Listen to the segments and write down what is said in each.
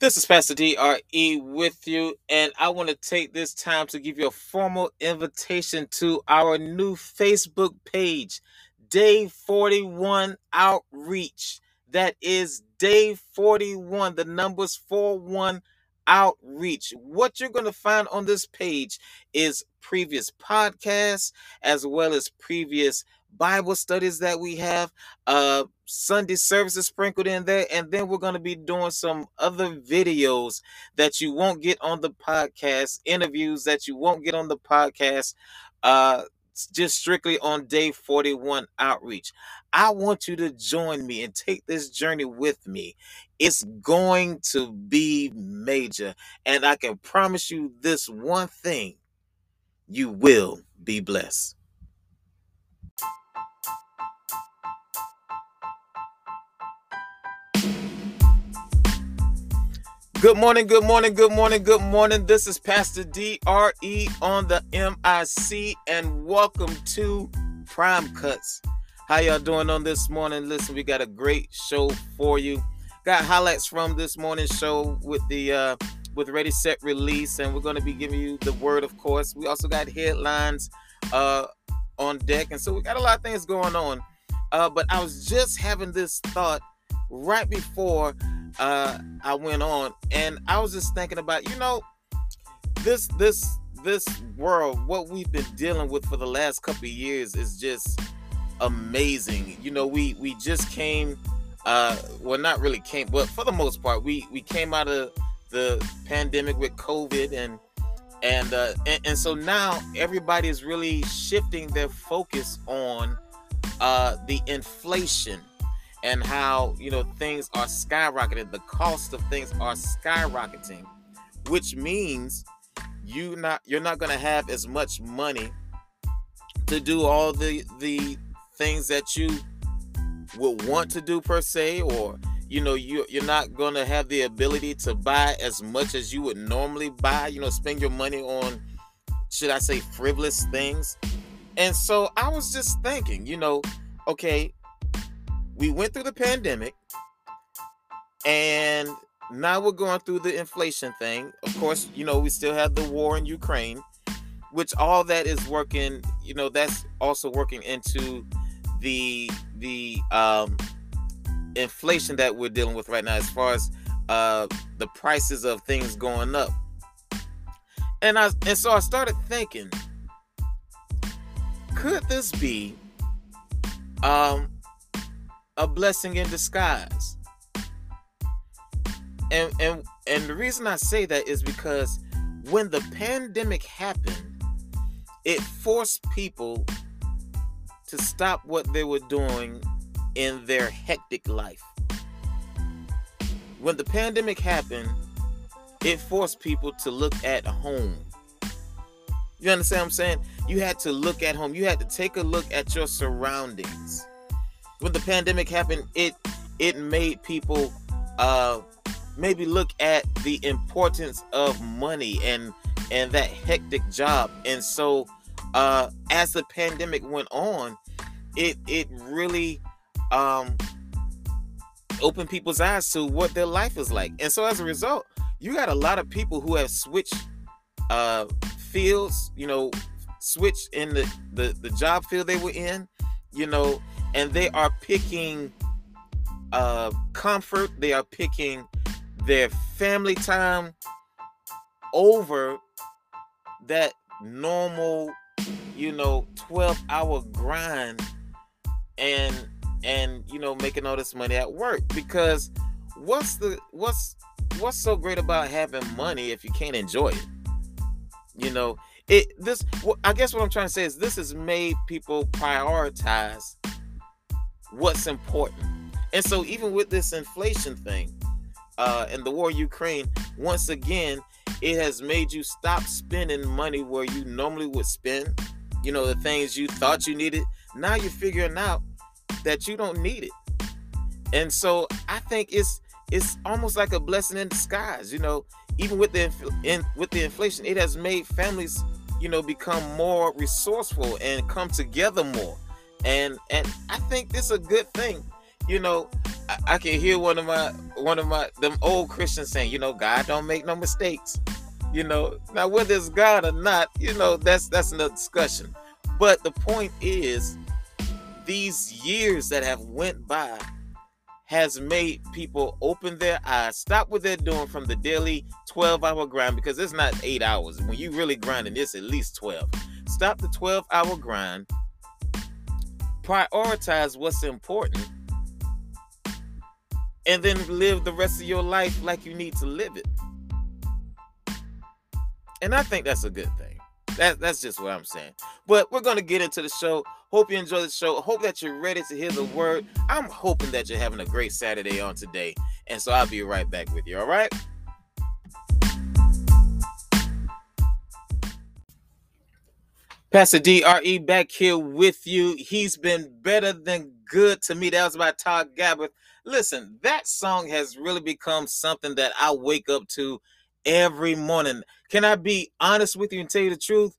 This is Pastor D.R.E. with you, and I want to take this time to give you a formal invitation to our new Facebook page, Day 41 Outreach. That is Day 41, the numbers 41 Outreach. What you're going to find on this page is previous podcasts, as well as previous Bible studies that we have, Sunday services sprinkled in there, and then we're going to be doing some other videos that you won't get on the podcast, interviews that you won't get on the podcast, just strictly on Day 41 Outreach. I want you to join me and take this journey with me. It's going to be major, and I can promise you this one thing: you will be blessed. Good morning, good morning, good morning, good morning. This is Pastor D.R.E. on the MIC, and welcome to Prime Cuts. How y'all doing on this morning? Listen, we got a great show for you. Got highlights from this morning's show with Ready, Set, Release, and we're going to be giving you the word, of course. We also got headlines on deck, and so we got a lot of things going on. But I was just having this thought right before I went on, and I was just thinking about, you know, this world, what we've been dealing with for the last couple of years is just amazing. You know, we just came, not really came, but for the most part, we came out of the pandemic with COVID, and so now everybody is really shifting their focus on the inflation. And how, you know, things are skyrocketing. The cost of things are skyrocketing, which means you're not going to have as much money to do all the things that you would want to do per se, or, you know, you're not going to have the ability to buy as much as you would normally buy. You know, spend your money on, should I say, frivolous things. And so I was just thinking, you know, okay. We went through the pandemic, and now we're going through the inflation thing. Of course, you know, we still have the war in Ukraine, which all that is working, you know, that's also working into the inflation that we're dealing with right now, as far as the prices of things going up. And so I started thinking, could this be a blessing in disguise? And the reason I say that is because when the pandemic happened, it forced people to stop what they were doing in their hectic life. When the pandemic happened, it forced people to look at home. You understand what I'm saying? You had to look at home. You had to take a look at your surroundings. When the pandemic happened, it made people maybe look at the importance of money and that hectic job. And so as the pandemic went on, it really opened people's eyes to what their life is like. And so as a result, you got a lot of people who have switched fields, you know, switched in the job field they were in, you know, and they are picking comfort. They are picking their family time over that normal, you know, 12-hour grind and you know, making all this money at work. Because what's so great about having money if you can't enjoy it? You know, I guess what I'm trying to say is this has made people prioritize what's important. And so even with this inflation thing and the war in Ukraine, once again, it has made you stop spending money where you normally would spend, you know, the things you thought you needed. Now you're figuring out that you don't need it. And so I think it's almost like a blessing in disguise, you know. Even with the inflation, it has made families, you know, become more resourceful and come together more. And I think this is a good thing. You know, I can hear one of my them old Christians saying, you know, God don't make no mistakes. You know, now whether it's God or not, you know, that's another discussion. But the point is, these years that have went by has made people open their eyes, stop what they're doing from the daily 12-hour grind, because it's not 8 hours. When you really grinding, it's at least 12. Stop the 12-hour grind. Prioritize what's important. And then live the rest of your life like you need to live it. And I think that's a good thing. That's just what I'm saying. But we're going to get into the show. Hope you enjoy the show. Hope that you're ready to hear the word. I'm hoping that you're having a great Saturday on today. And so I'll be right back with you, all right? Pastor D.R.E. back here with you. He's been better than good to me. That was by Todd Gabbard. Listen, that song has really become something that I wake up to every morning. Can I be honest with you and tell you the truth?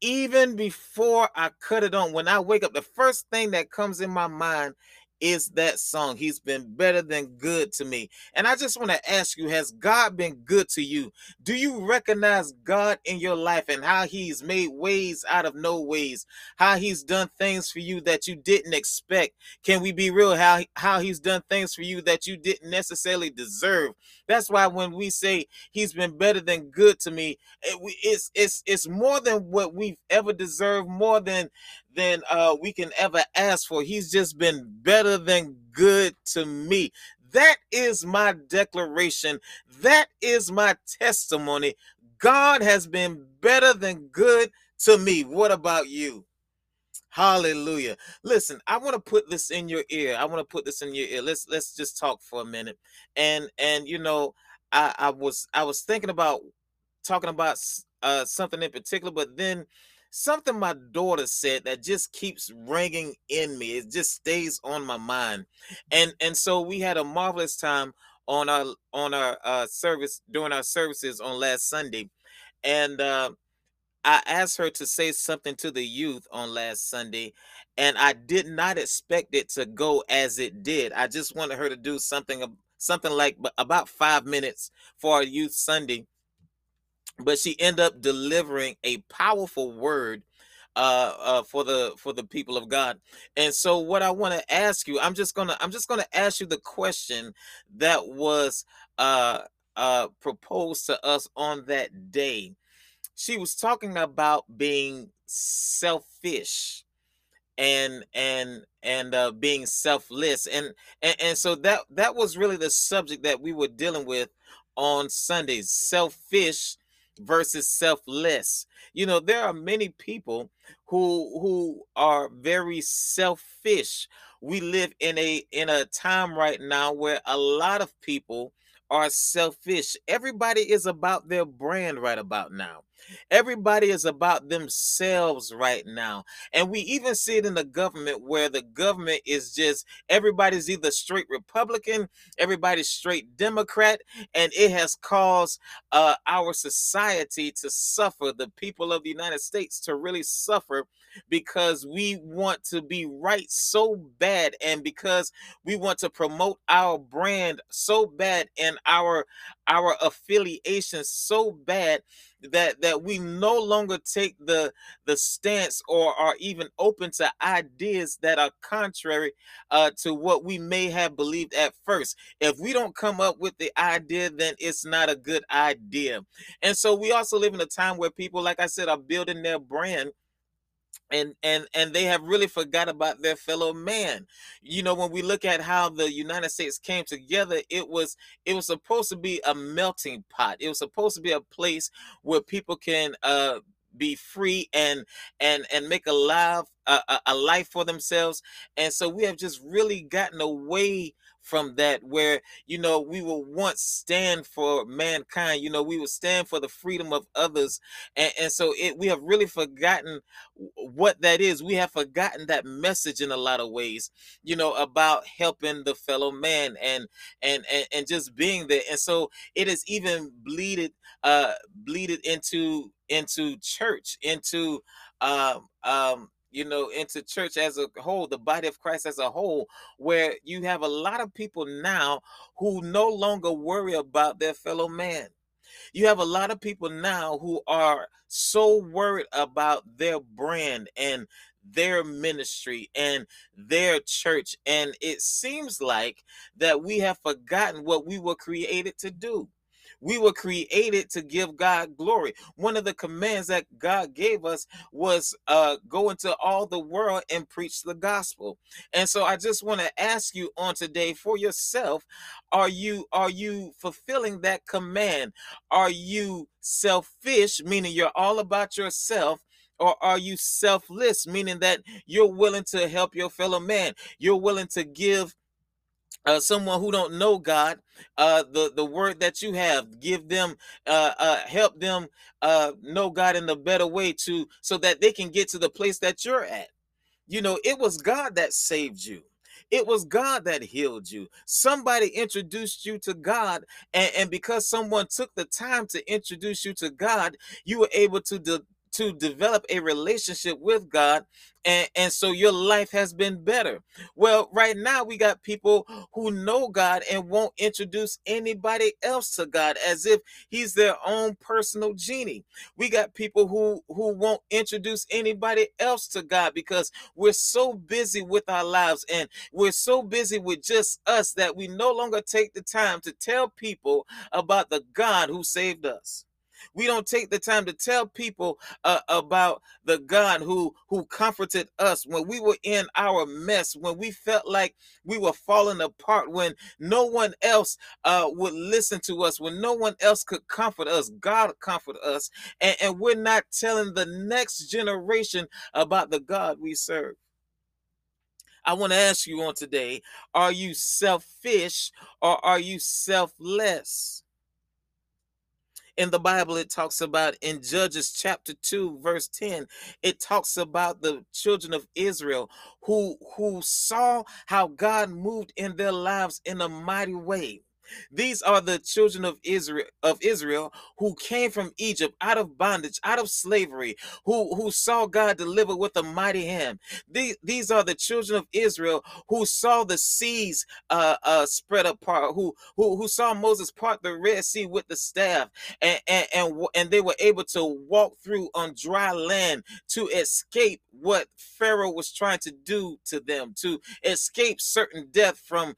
Even before I cut it on, when I wake up, the first thing that comes in my mind is that song. He's been better than good to me. And I just want to ask you, has God been good to you? Do you recognize God in your life and how he's made ways out of no ways? How he's done things for you that you didn't expect? Can we be real? How he's done things for you that you didn't necessarily deserve? That's why when we say he's been better than good to me, it's more than what we've ever deserved, more than we can ever ask for. He's just been better than good to me. That is my declaration. That is my testimony. God has been better than good to me. What about you? Hallelujah. Listen, I want to put this in your ear. Let's just talk for a minute. And you know, I was thinking about talking about something in particular, but then something my daughter said that just keeps ringing in me. It just stays on my mind. And so we had a marvelous time on our service, during our services on last Sunday. And I asked her to say something to the youth on last Sunday, and I did not expect it to go as it did. I just wanted her to do something like about 5 minutes for our youth Sunday. But she ended up delivering a powerful word for the people of God. And so what I want to ask you, I'm just gonna ask you the question that was proposed to us on that day. She was talking about being selfish and being selfless, and so that was really the subject that we were dealing with on Sundays: selfish versus selfless. You know, there are many people who are very selfish. We live in a time right now where a lot of people are selfish. Everybody is about their brand right about now. Everybody is about themselves right now. And we even see it in the government, where the government is just, everybody's either straight Republican, everybody's straight Democrat, and it has caused our society to suffer, the people of the United States to really suffer, because we want to be right so bad, and because we want to promote our brand so bad, and our affiliation so bad, that we no longer take the stance, or are even open to ideas that are contrary to what we may have believed at first. If we don't come up with the idea, then it's not a good idea. And so we also live in a time where people, like I said, are building their brand, and they have really forgot about their fellow man. You know, when we look at how the United States came together, it was supposed to be a melting pot. It was supposed to be a place where people can be free and make a life for themselves. And so we have just really gotten away from that, where, you know, we will once stand for mankind. You know, we will stand for the freedom of others, and so we have really forgotten what that is. We have forgotten that message in a lot of ways, you know, about helping the fellow man and just being there. And so it is even bleeded into church, into you know, into church as a whole, the body of Christ as a whole, where you have a lot of people now who no longer worry about their fellow man. You have a lot of people now who are so worried about their brand and their ministry and their church. And it seems like that we have forgotten what we were created to do. We were created to give God glory. One of the commands that God gave us was go into all the world and preach the gospel. And so I just want to ask you on today for yourself, are you fulfilling that command? Are you selfish, meaning you're all about yourself? Or are you selfless, meaning that you're willing to help your fellow man? You're willing to give someone who don't know God, the word that you have, give them, help them know God in a better way so that they can get to the place that you're at. You know, it was God that saved you. It was God that healed you. Somebody introduced you to God, and because someone took the time to introduce you to God, you were able to develop a relationship with God, and so your life has been better. Well, right now we got people who know God and won't introduce anybody else to God as if he's their own personal genie. We got people who won't introduce anybody else to God because we're so busy with our lives and we're so busy with just us that we no longer take the time to tell people about the God who saved us. We don't take the time to tell people about the God who comforted us when we were in our mess, when we felt like we were falling apart, when no one else would listen to us, when no one else could comfort us. God comforted us, and we're not telling the next generation about the God we serve. I want to ask you on today, are you selfish or are you selfless? In the Bible, it talks about, in Judges chapter 2, verse 10, it talks about the children of Israel who saw how God moved in their lives in a mighty way. These are the children of Israel who came from Egypt, out of bondage, out of slavery, who saw God deliver with a mighty hand. These are the children of Israel who saw the seas spread apart, who saw Moses part the Red Sea with the staff, and they were able to walk through on dry land to escape what Pharaoh was trying to do to them, to escape certain death from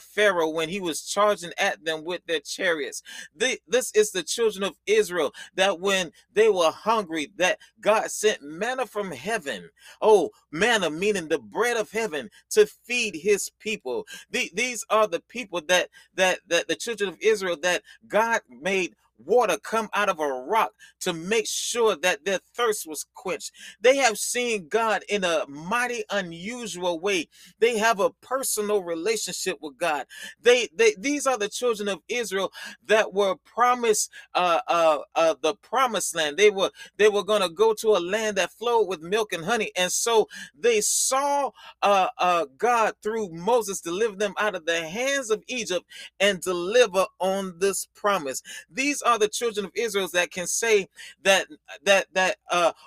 Pharaoh when he was charging at them with their chariots. This is the children of Israel that when they were hungry, that God sent manna from heaven. Oh, manna meaning the bread of heaven to feed his people. These are the people that the children of Israel that God made water come out of a rock to make sure that their thirst was quenched. They have seen God in a mighty, unusual way. They have a personal relationship with God. These are the children of Israel that were promised the promised land. They were going to go to a land that flowed with milk and honey, and so they saw God through Moses deliver them out of the hands of Egypt and deliver on this promise. These are the children of Israel that can say that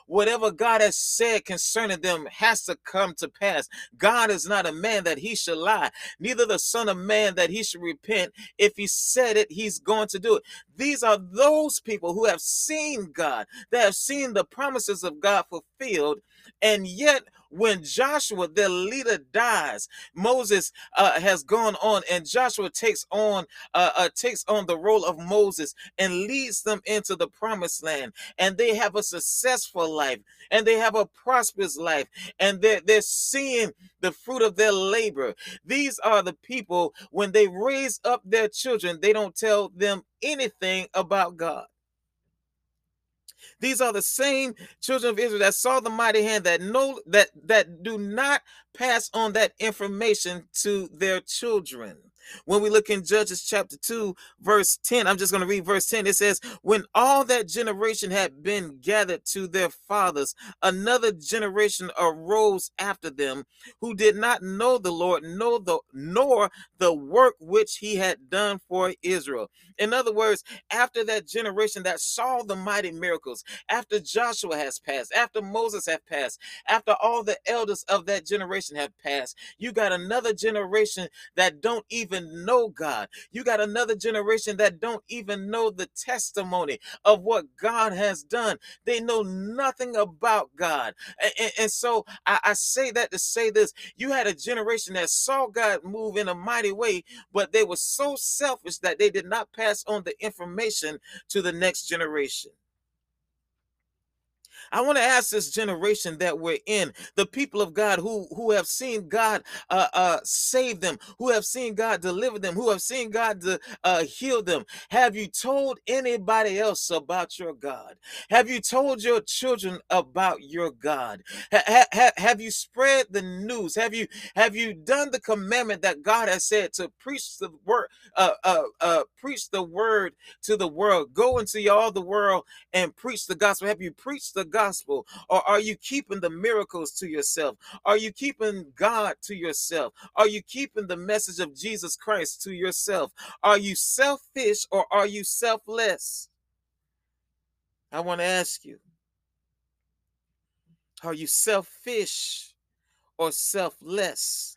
whatever God has said concerning them has to come to pass. God is not a man that he should lie, neither the son of man that he should repent. If he said it, he's going to do it. These are those people who have seen God, that have seen the promises of God fulfilled, and yet when Joshua, their leader, dies, Moses has gone on, and Joshua takes on the role of Moses and leads them into the promised land. And they have a successful life, and they have a prosperous life, and they're seeing the fruit of their labor. These are the people, when they raise up their children, they don't tell them anything about God. These are the same children of Israel that saw the mighty hand, that do not pass on that information to their children. When we look in Judges chapter 2, verse 10, I'm just going to read verse 10. It says, when all that generation had been gathered to their fathers, another generation arose after them who did not know the Lord, nor the work which he had done for Israel. In other words, after that generation that saw the mighty miracles, after Joshua has passed, after Moses has passed, after all the elders of that generation have passed, you got another generation that don't even know God. You got another generation that don't even know the testimony of what God has done. They know nothing about God. And so I say that to say this. You had a generation that saw God move in a mighty way, but they were so selfish that they did not pass on the information to the next generation. I want to ask this generation that we're in, the people of God who have seen God save them, who have seen God deliver them, who have seen God heal them. Have you told anybody else about your God? Have you told your children about your God? Have you spread the news? Have you done the commandment that God has said to preach the word to the world? Go into all the world and preach the gospel. Have you preached the gospel, or are you keeping the miracles to yourself? Are you keeping God to yourself? Are you keeping the message of Jesus Christ to yourself? Are you selfish or are you selfless? I want to ask you, are you selfish or selfless?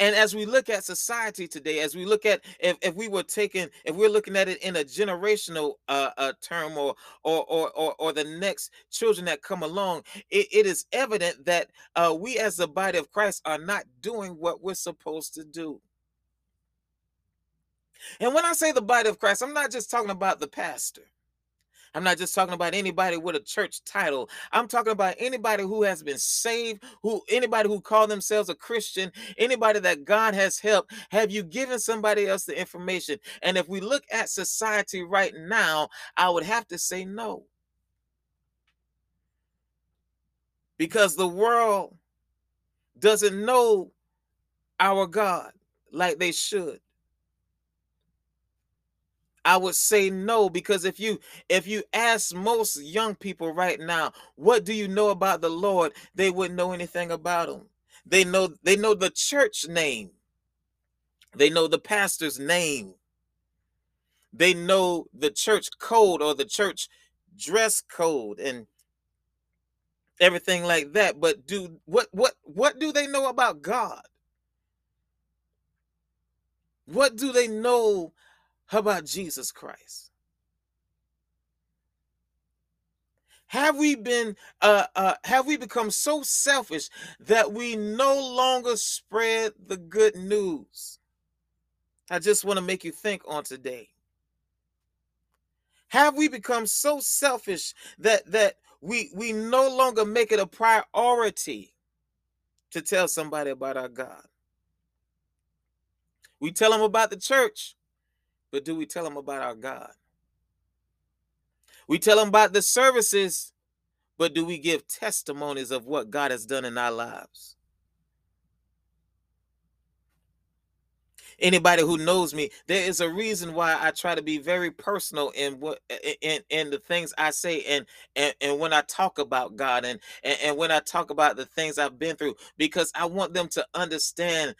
And as we look at society today, as we look at if we're looking at it in a generational term or the next children that come along, it is evident that we as the body of Christ are not doing what we're supposed to do. And when I say the body of Christ, I'm not just talking about the pastor. I'm not just talking about anybody with a church title. I'm talking about anybody who has been saved, anybody who called themselves a Christian, anybody that God has helped. Have you given somebody else the information? And if we look at society right now, I would have to say no. Because the world doesn't know our God like they should. I would say no, because if you ask most young people right now, what do you know about the Lord? They wouldn't know anything about him. They know the church name. They know the pastor's name. They know the church code or the church dress code and everything like that. But what do they know about God? What do they know about Jesus Christ? Have we become so selfish that we no longer spread the good news? I just want to make you think on today. Have we become so selfish that we no longer make it a priority to tell somebody about our God? We tell them about the church, but do we tell them about our God? We tell them about the services, but do we give testimonies of what God has done in our lives? Anybody who knows me, there is a reason why I try to be very personal in the things I say and when I talk about God and when I talk about the things I've been through, because I want them to understand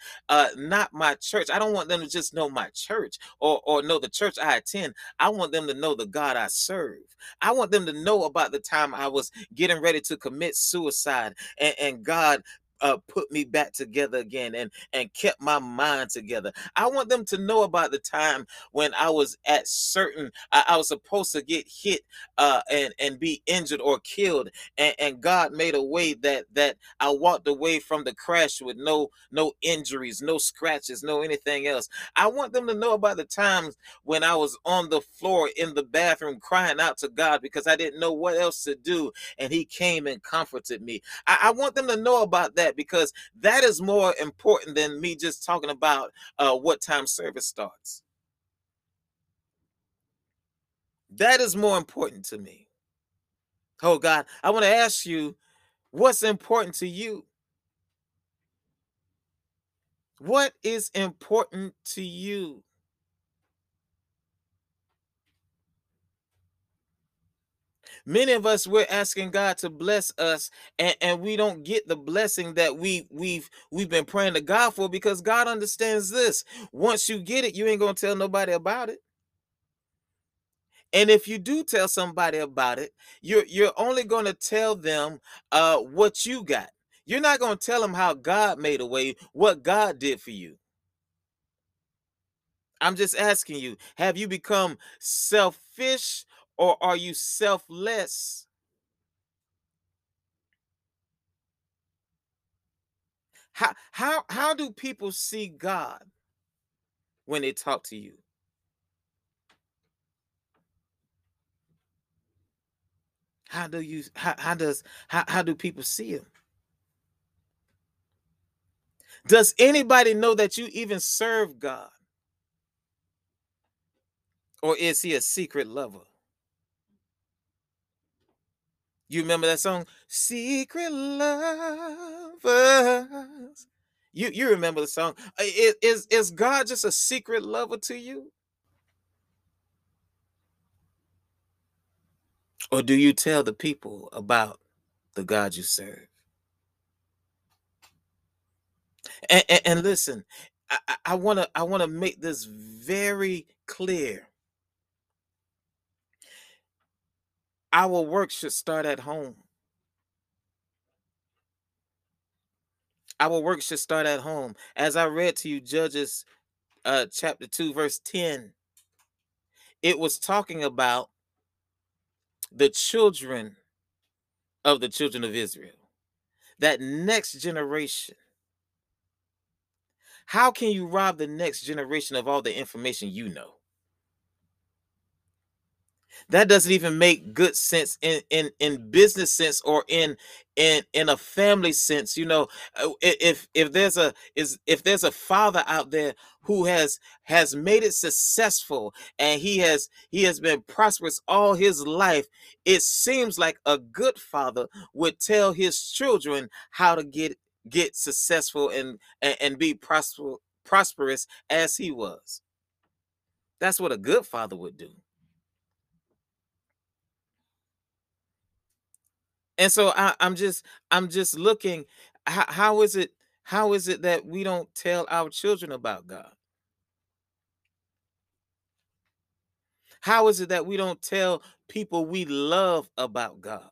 not my church. I don't want them to just know my church or know the church I attend. I want them to know the God I serve. I want them to know about the time I was getting ready to commit suicide and God put me back together again and kept my mind together. I want them to know about the time when I was at certain, I was supposed to get hit and be injured or killed, and God made a way that I walked away from the crash with no injuries, no scratches, no anything else. I want them to know about the times when I was on the floor in the bathroom crying out to God because I didn't know what else to do, and he came and comforted me. I want them to know about that, because that is more important than me just talking about what time service starts. That is more important to me. Oh God, I want to ask you, what's important to you? What is important to you? Many of us, we're asking God to bless us, and we don't get the blessing that we've been praying to God for, because God understands this. Once you get it, you ain't going to tell nobody about it. And if you do tell somebody about it, you're only going to tell them what you got. You're not going to tell them how God made a way, what God did for you. I'm just asking you, have you become selfish? Or are you selfless? How do people see God when they talk to you? How do people see him? Does anybody know that you even serve God? Or is he a secret lover? You remember that song, Secret Lovers? You remember the song. Is God just a secret lover to you? Or do you tell the people about the God you serve? And listen, I wanna make this very clear. Our work should start at home. Our work should start at home. As I read to you Judges chapter 2, verse 10, it was talking about the children of the children of Israel, that next generation. How can you rob the next generation of all the information you know? That doesn't even make good sense in business sense or in a family sense. You know, if there's a father out there who has made it successful and he has been prosperous all his life, it seems like a good father would tell his children how to get successful and be prosperous as he was. That's what a good father would do. And so I'm just looking, how is it that we don't tell our children about God? How is it that we don't tell people we love about God?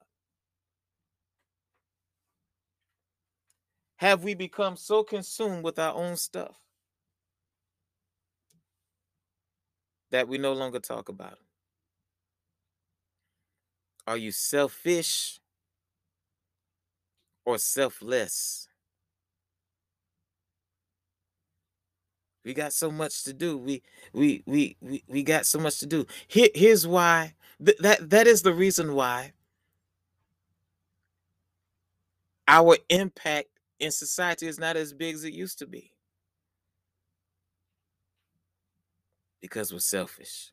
Have we become so consumed with our own stuff that we no longer talk about it? Are you selfish? Or selfless? We got so much to do. We got so much to do. Here's why. That is the reason why our impact in society is not as big as it used to be. Because we're selfish.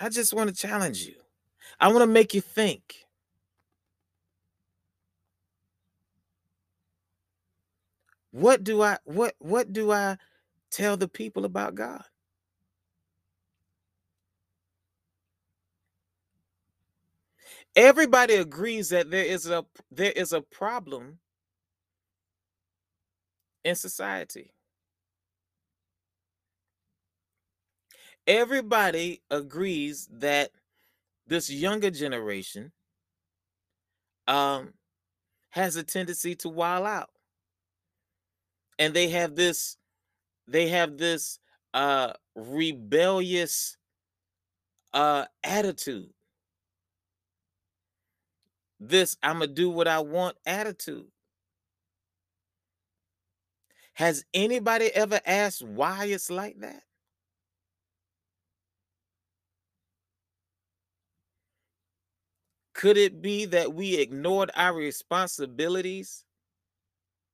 I just want to challenge you. I want to make you think. What do I tell the people about God? Everybody agrees that there is a problem in society. Everybody agrees that this younger generation has a tendency to wild out, and they have this rebellious attitude. This I'm gonna do what I want attitude. Has anybody ever asked why it's like that? Could it be that we ignored our responsibilities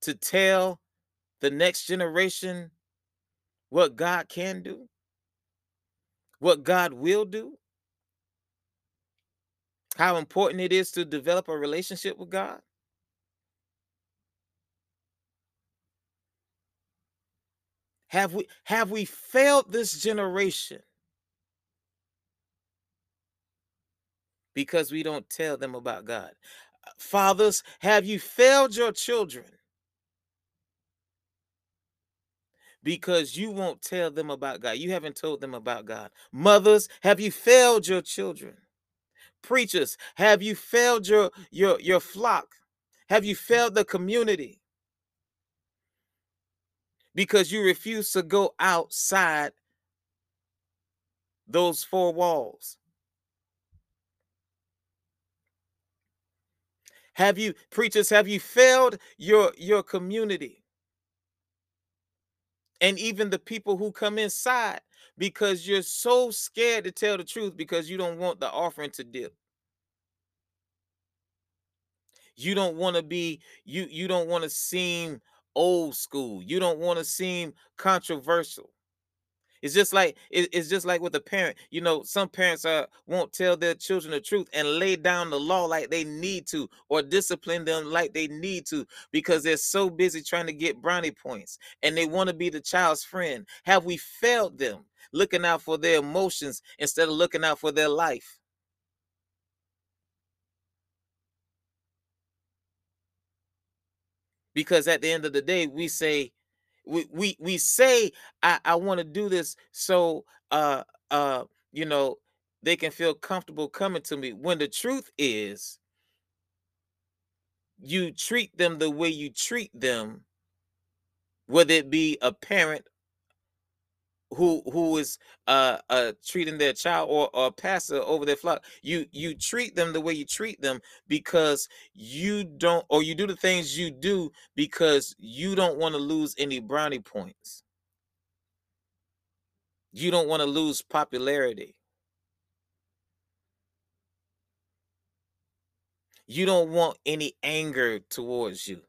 to tell the next generation what God can do, what God will do, how important it is to develop a relationship with God? Have we failed this generation because we don't tell them about God? Fathers, have you failed your children because you won't tell them about God? You haven't told them about God. Mothers, have you failed your children? Preachers, have you failed your flock? Have you failed the community because you refuse to go outside those four walls? Have you, preachers, have you failed your community and even the people who come inside because you're so scared to tell the truth because you don't want the offering to dip? You don't want to be, you don't want to seem old school. You don't want to seem controversial. It's just like with a parent. You know, some parents won't tell their children the truth and lay down the law like they need to, or discipline them like they need to, because they're so busy trying to get brownie points and they want to be the child's friend. Have we failed them looking out for their emotions instead of looking out for their life? Because at the end of the day, we say, we say, I want to do this so, you know, they can feel comfortable coming to me. When the truth is, you treat them the way you treat them, whether it be a parent who is treating their child, or a pastor over their flock. You treat them the way you treat them because you don't, or you do the things you do because you don't want to lose any brownie points. You don't want to lose popularity. You don't want any anger towards you.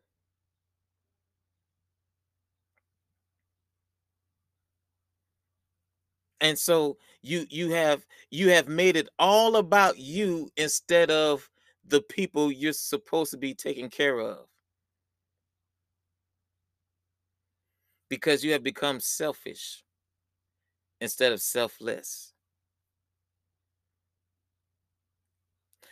And so you have made it all about you instead of the people you're supposed to be taking care of, because you have become selfish instead of selfless.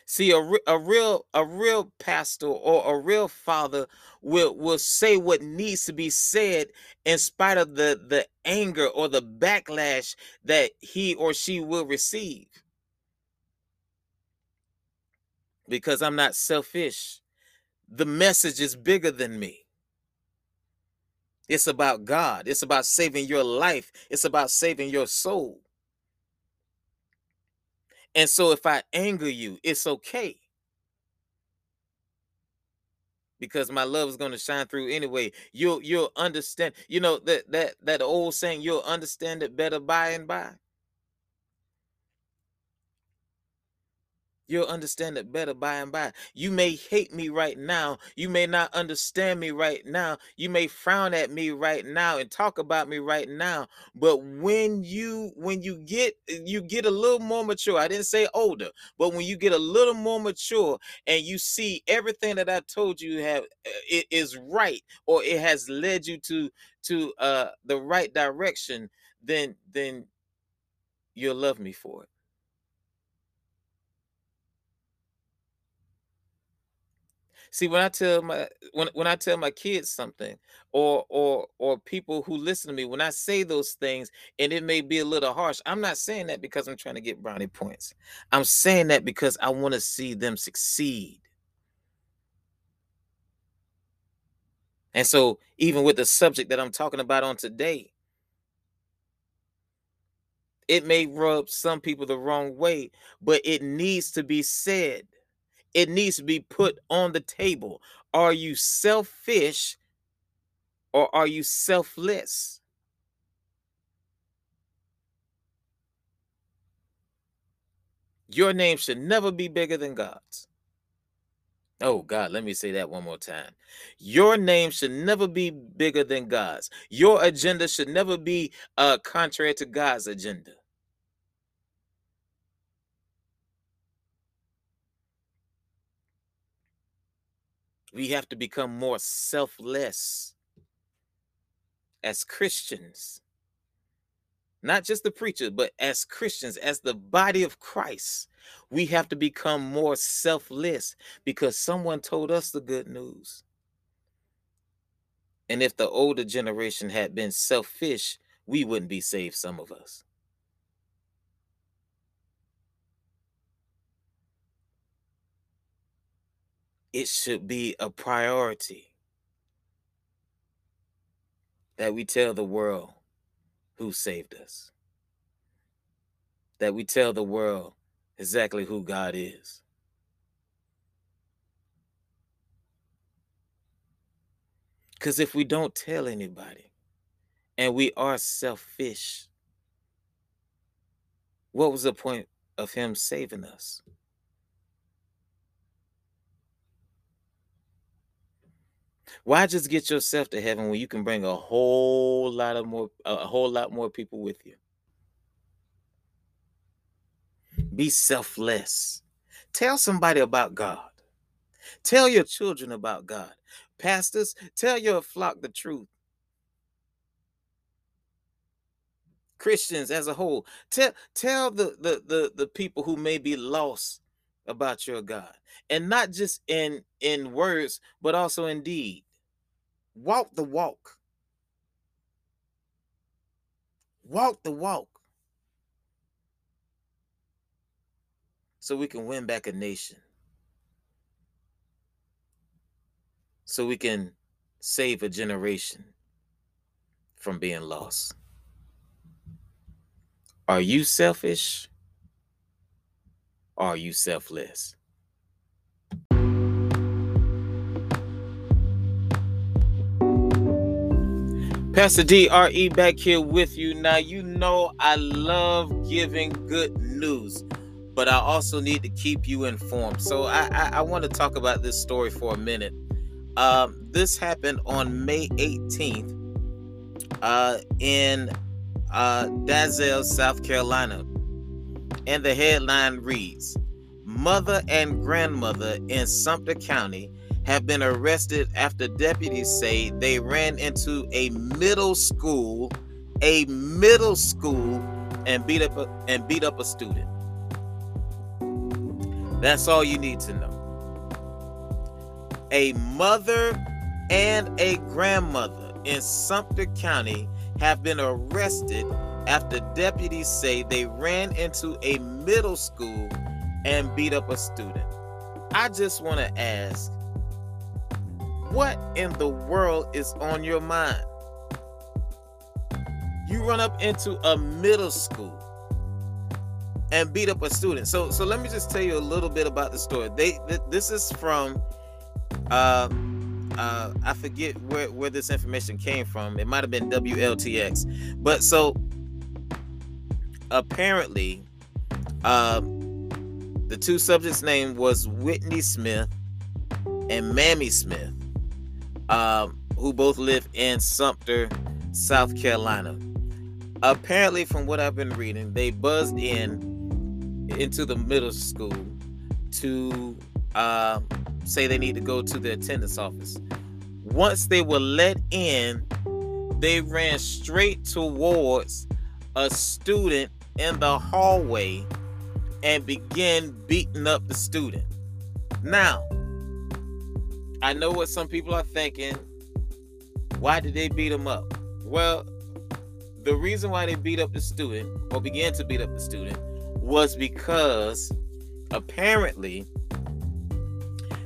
See, a real pastor or a real father will say what needs to be said in spite of the anger or the backlash that he or she will receive. Because I'm not selfish. The message is bigger than me. It's about God. It's about saving your life. It's about saving your soul. And so if I anger you, it's okay, because my love is going to shine through anyway. You'll understand. You know that old saying, you'll understand it better by and by. You'll understand it better by and by. You may hate me right now. You may not understand me right now. You may frown at me right now and talk about me right now. But when you get a little more mature, I didn't say older, but when you get a little more mature and you see everything that I told you have, it is right, or it has led you to the right direction, then you'll love me for it. See, when I tell my kids something, or people who listen to me, when I say those things, and it may be a little harsh, I'm not saying that because I'm trying to get brownie points. I'm saying that because I want to see them succeed. And so even with the subject that I'm talking about on today, it may rub some people the wrong way, but it needs to be said. It needs to be put on the table. Are you selfish or are you selfless? Your name should never be bigger than God's. Oh, God, let me say that one more time. Your name should never be bigger than God's. Your agenda should never be contrary to God's agenda. We have to become more selfless as Christians, not just the preacher, but as Christians, as the body of Christ, we have to become more selfless because someone told us the good news. And if the older generation had been selfish, we wouldn't be saved, some of us. It should be a priority that we tell the world who saved us, that we tell the world exactly who God is. Because if we don't tell anybody and we are selfish, what was the point of him saving us? Why just get yourself to heaven when you can bring a whole lot more people with you? Be selfless. Tell somebody about God. Tell your children about God. Pastors, tell your flock the truth. Christians as a whole, tell the people who may be lost about your God, and not just in words, but also in deed. Walk the walk. Walk the walk. So we can win back a nation. So we can save a generation from being lost. Are you selfish? Are you selfless? Pastor D.R.E. back here with you. Now, you know I love giving good news, but I also need to keep you informed. So I want to talk about this story for a minute. This happened on May 18th in Dalesville, South Carolina. And the headline reads, "Mother and grandmother in Sumter County have been arrested after deputies say they ran into a middle school and beat up a student." That's all you need to know. A mother and a grandmother in Sumter County have been arrested after deputies say they ran into a middle school and beat up a student. I just want to ask, what in the world is on your mind? You run up into a middle school and beat up a student. So let me just tell you a little bit about the story. This is from, I forget where this information came from. It might have been WLTX. But so, apparently, the two subjects' name was Whitney Smith and Mamie Smith, who both live in Sumter, South Carolina. Apparently, from what I've been reading, they buzzed into the middle school to say they need to go to the attendance office. Once they were let in, they ran straight towards a student in the hallway and began beating up the student. Now, I know what some people are thinking. Why did they beat him up? Well, the reason why they beat up the student, or began to beat up the student, was because apparently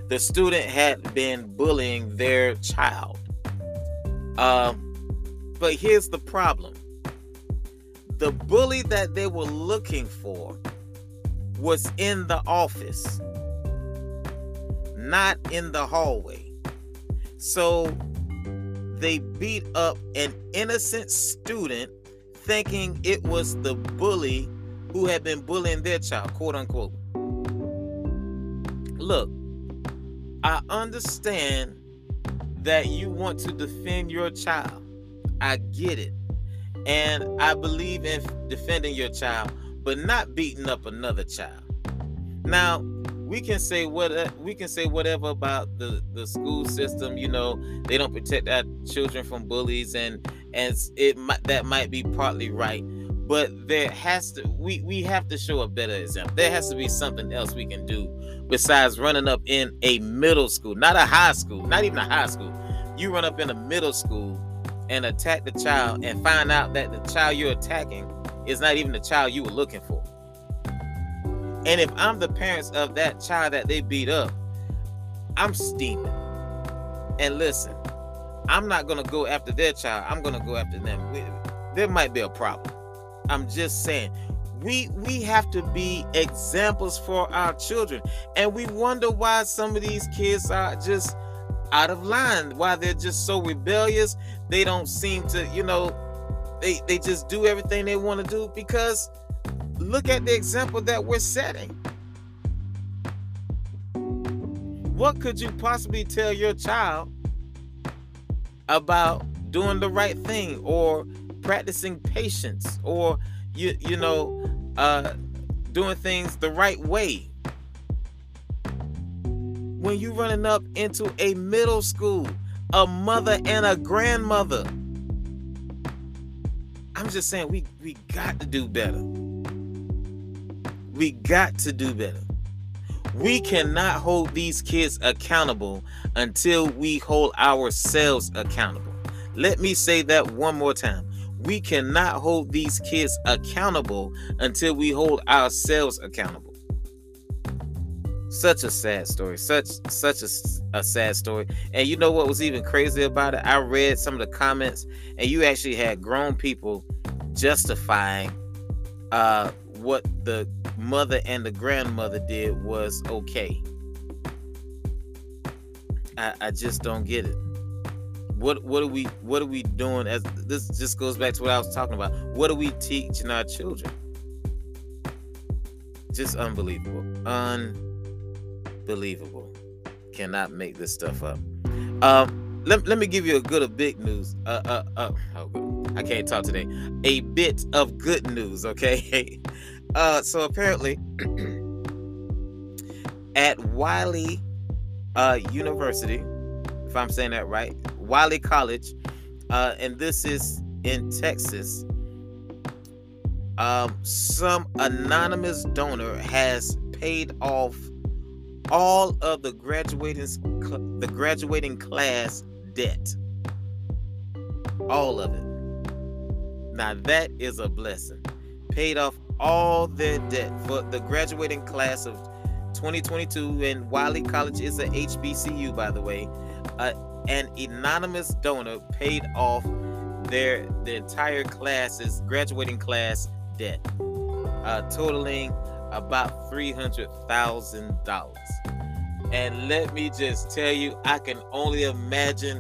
the student had been bullying their child. But here's the problem. The bully that they were looking for was in the office, not in the hallway. So they beat up an innocent student thinking it was the bully who had been bullying their child, quote unquote. Look, I understand that you want to defend your child. I get it. And I believe in defending your child, but not beating up another child. Now, we can say whatever about the school system. You know, they don't protect our children from bullies, and and it might, that might be partly right, but there has to, we have to show a better example. There has to be something else we can do besides running up in a middle school, not a high school, not even a high school. You run up in a middle school and attack the child and find out that the child you're attacking is not even the child you were looking for. And if I'm the parents of that child that they beat up, I'm steaming. And listen, I'm not going to go after their child. I'm going to go after them. There might be a problem. I'm just saying, we have to be examples for our children. And we wonder why some of these kids are just out of line, why they're just so rebellious. They don't seem to, you know, they just do everything they want to do, because look at the example that we're setting. What could you possibly tell your child about doing the right thing, or practicing patience, or you know doing things the right way, when you running up into a middle school, a mother and a grandmother? I'm just saying, we got to do better. We got to do better. We cannot hold these kids accountable until we hold ourselves accountable. Let me say that one more time. We cannot hold these kids accountable until we hold ourselves accountable. Such a sad story. Such a sad story. And you know what was even crazy about it? I read some of the comments, and you actually had grown people justifying what the mother and the grandmother did was okay. I just don't get it. What are we doing? As this just goes back to what I was talking about. What are we teaching our children? Just unbelievable. Unbelievable. Cannot make this stuff up. Let me give you a good, a big news. I can't talk today. A bit of good news, okay? So apparently, at Wiley University, if I'm saying that right, Wiley College, and this is in Texas, some anonymous donor has paid off all of the graduating class debt. All of it. Now that is a blessing. Paid off all their debt for the graduating class of 2022, and Wiley College is an HBCU, by the way. An anonymous donor paid off their entire class's graduating class debt, totaling about $300,000. And let me just tell you, I can only imagine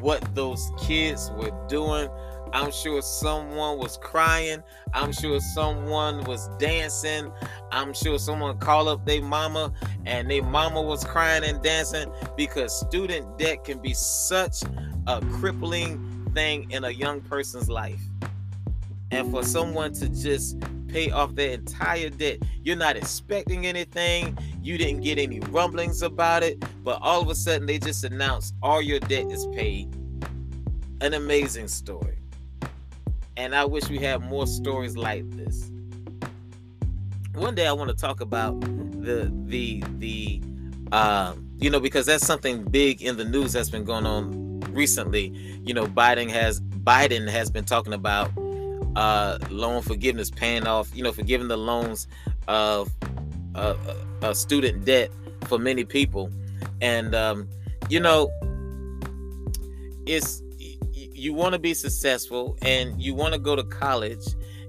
what those kids were doing. I'm sure someone was crying. I'm sure someone was dancing. I'm sure someone called up their mama, and their mama was crying and dancing, because student debt can be such a crippling thing in a young person's life. And for someone to just pay off their entire debt, you're not expecting anything. You didn't get any rumblings about it, but all of a sudden they just announced all your debt is paid. An amazing story. And I wish we had more stories like this. One day I want to talk about because that's something big in the news that's been going on recently. You know, Biden has been talking about loan forgiveness, paying off, you know, forgiving the loans of student debt for many people. And you know, it's, you want to be successful and you want to go to college,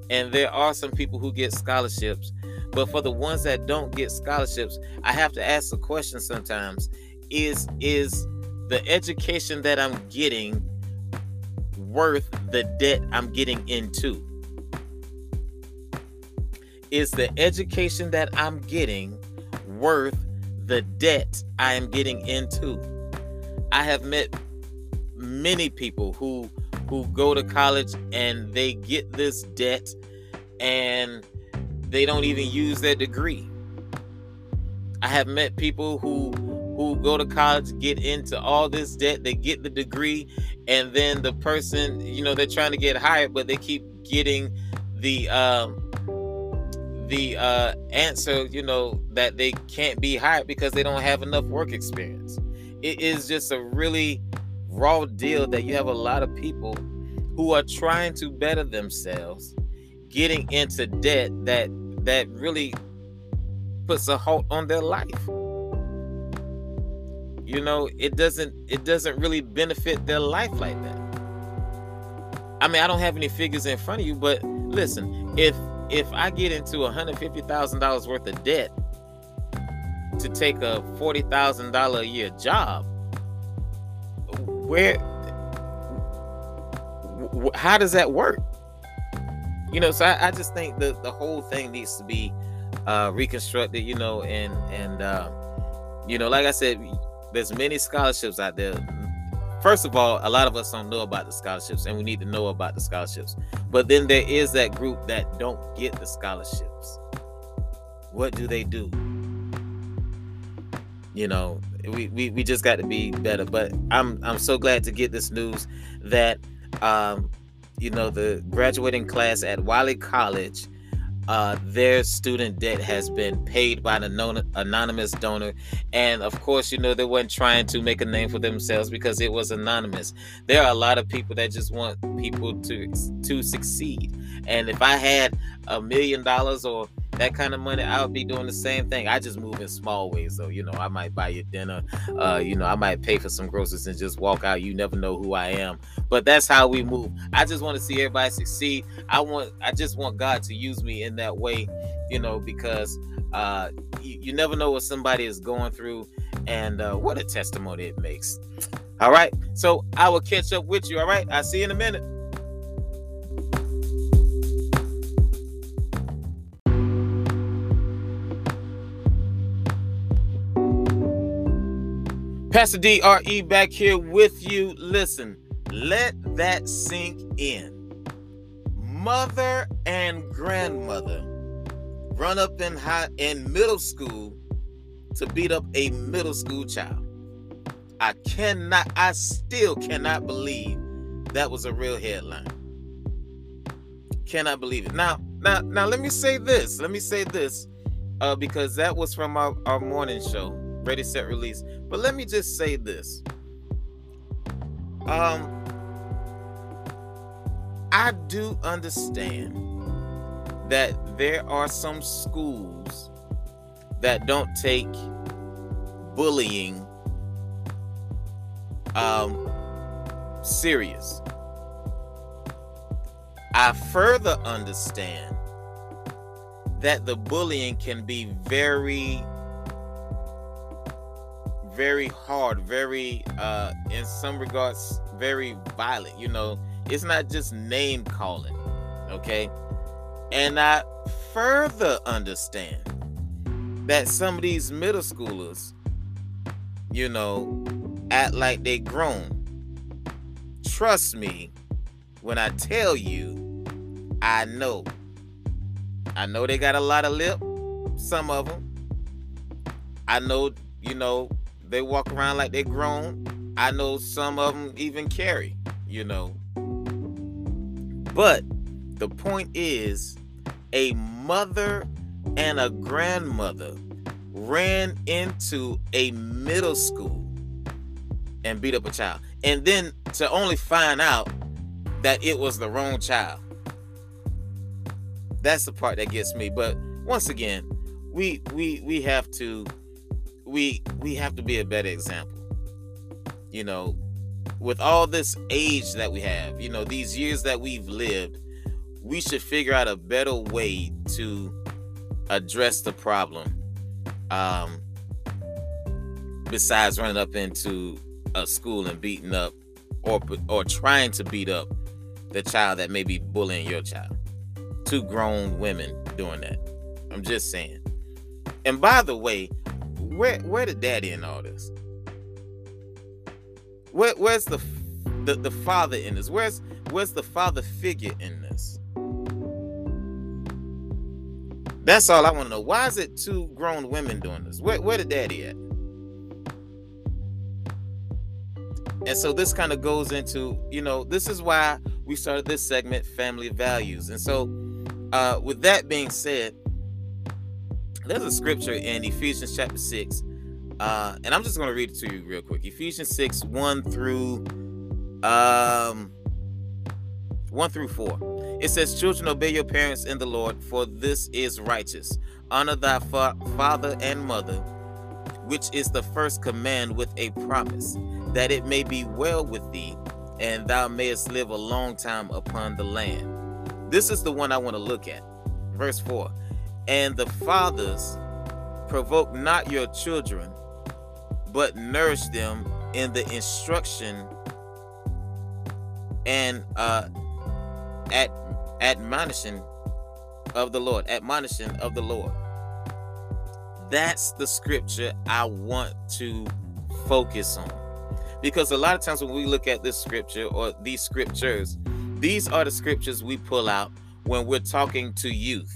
and there are some people who get scholarships, but for the ones that don't get scholarships, I have to ask the question sometimes, is the education that I'm getting worth the debt I'm getting into? Is the education that I'm getting worth the debt I am getting into? I have met many people who go to college and they get this debt and they don't even use their degree. I have met people who who go to college, get into all this debt, they get the degree, and then the person, you know, they're trying to get hired, but they keep getting the answer, you know, that they can't be hired because they don't have enough work experience. It is just a really raw deal that you have a lot of people who are trying to better themselves getting into debt that really puts a halt on their life. You know, it doesn't really benefit their life like that. I mean, I don't have any figures in front of you, but listen, if I get into $150,000 worth of debt to take a $40,000 a year job, how does that work? You know, so I just think the whole thing needs to be reconstructed, you know, and you know, like I said, there's many scholarships out there. First of all, a lot of us don't know about the scholarships, and we need to know about the scholarships. But then there is that group that don't get the scholarships. What do? You know, we just got to be better. But I'm so glad to get this news that you know, the graduating class at Wiley College, their student debt has been paid by an anonymous donor. And of course, you know, they weren't trying to make a name for themselves because it was anonymous. There are a lot of people that just want people to succeed. And if I had $1 million or that kind of money, I would be doing the same thing. I just move in small ways, though. You know, I might buy you dinner. You know, I might pay for some groceries and just walk out. You never know who I am. But that's how we move. I just want to see everybody succeed. I just want God to use me in that way, you know, because you never know what somebody is going through and what a testimony it makes. All right. So I will catch up with you. All right. I'll see you in a minute. Pastor D.R.E. back here with you. Listen, let that sink in. Mother and grandmother run up in middle school to beat up a middle school child. I still cannot believe that was a real headline. Cannot believe it. Now let me say this, because that was from our morning show, Ready, Set, Release. But let me just say this. I do understand that there are some schools that don't take bullying serious. I further understand that the bullying can be very, very hard, very in some regards very violent. You know, it's not just name calling, okay? And I further understand that some of these middle schoolers, you know, act like they grown. Trust me when I tell you, I know they got a lot of lip, some of them. I know, you know, they walk around like they're grown. I know some of them even carry, you know. But the point is, a mother and a grandmother ran into a middle school and beat up a child. And then to only find out that it was the wrong child. That's the part that gets me. But once again, we have to be a better example, you know, with all this age that we have, you know, these years that we've lived. We should figure out a better way to address the problem, besides running up into a school and beating up or trying to beat up the child that may be bullying your child. 2 grown women doing that. I'm just saying. And by the way, Where did daddy in all this? Where's the father in this? Where's the father figure in this? That's all I want to know. Why is it 2 grown women doing this? Where did daddy at? And so this kind of goes into, you know, this is why we started this segment, Family Values. And so with that being said, there's a scripture in Ephesians chapter 6, and I'm just going to read it to you real quick. Ephesians 6, 1 through 4. It says, "Children, obey your parents in the Lord, for this is righteous. Honor thy father and mother, which is the first command with a promise, that it may be well with thee, and thou mayest live a long time upon the land." This is the one I want to look at. Verse 4. "And the fathers, provoke not your children, but nourish them in the instruction and admonition of the Lord." Admonition of the Lord. That's the scripture I want to focus on, because a lot of times when we look at this scripture or these scriptures, these are the scriptures we pull out when we're talking to youth.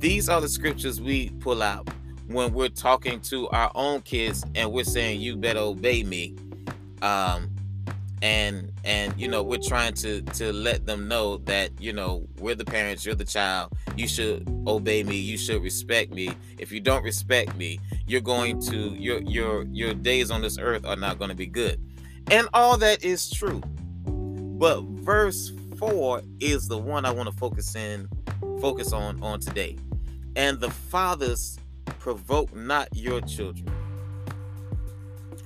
These are the scriptures we pull out when we're talking to our own kids and we're saying, "You better obey me." And you know, we're trying to let them know that, you know, we're the parents, you're the child, you should obey me, you should respect me. If you don't respect me, you're going to your days on this earth are not going to be good. And all that is true. But verse 4 is the one I want to focus on today. "And the fathers, provoke not your children,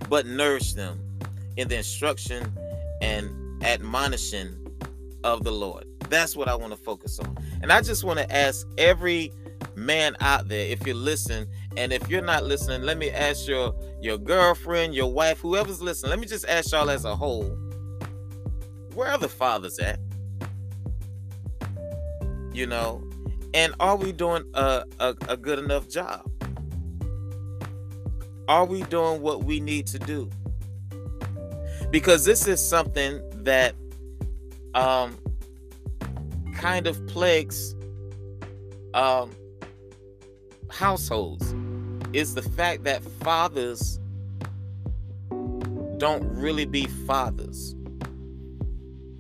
but nourish them in the instruction and admonition of the Lord." That's what I want to focus on. And I just want to ask every man out there, if you listen, and if you're not listening, let me ask your girlfriend, your wife, whoever's listening, let me just ask y'all as a whole, where are the fathers at? You know, and are we doing a good enough job? Are we doing what we need to do? Because this is something that kind of plagues households, is the fact that fathers don't really be fathers.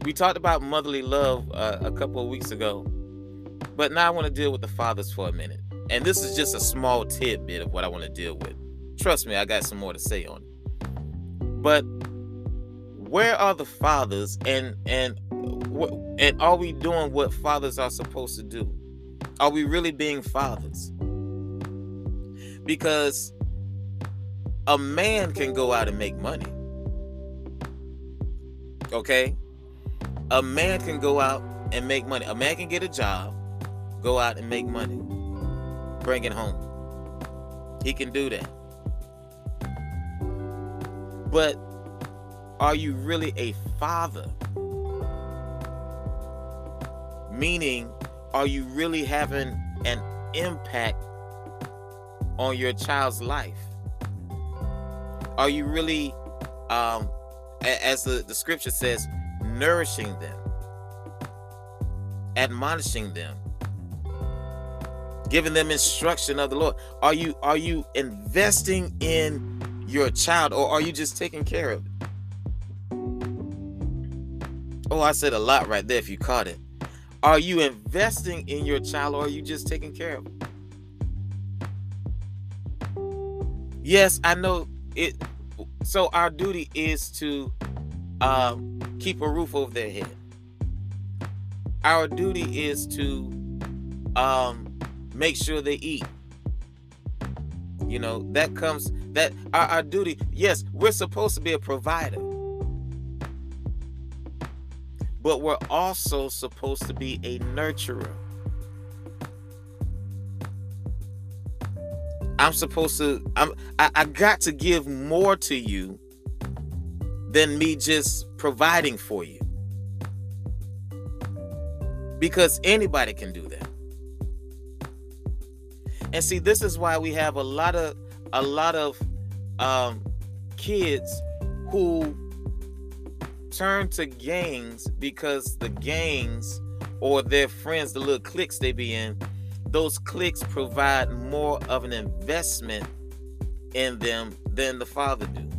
We talked about motherly love a couple of weeks ago, but now I want to deal with the fathers for a minute. And this is just a small tidbit of what I want to deal with. Trust me, I got some more to say on it. But where are the fathers, and are we doing what fathers are supposed to do? Are we really being fathers? Because a man can go out and make money. Okay? A man can go out and make money. A man can get a job, go out and make money, bring it home. He can do that. But are you really a father? Meaning, are you really having an impact on your child's life? Are you really, as the scripture says, nourishing them, admonishing them, giving them instruction of the Lord? Are you investing in your child, or are you just taking care of it? Oh, I said a lot right there if you caught it. Are you investing in your child, or are you just taking care of it? Yes, I know it. So our duty is to keep a roof over their head. Our duty is to make sure they eat. You know, that comes, that our duty. Yes, we're supposed to be a provider, but we're also supposed to be a nurturer. I got to give more to you than me just providing for you, because anybody can do that. And see, this is why we have a lot of kids who turn to gangs, because the gangs or their friends, the little cliques they be in, those cliques provide more of an investment in them than the father do.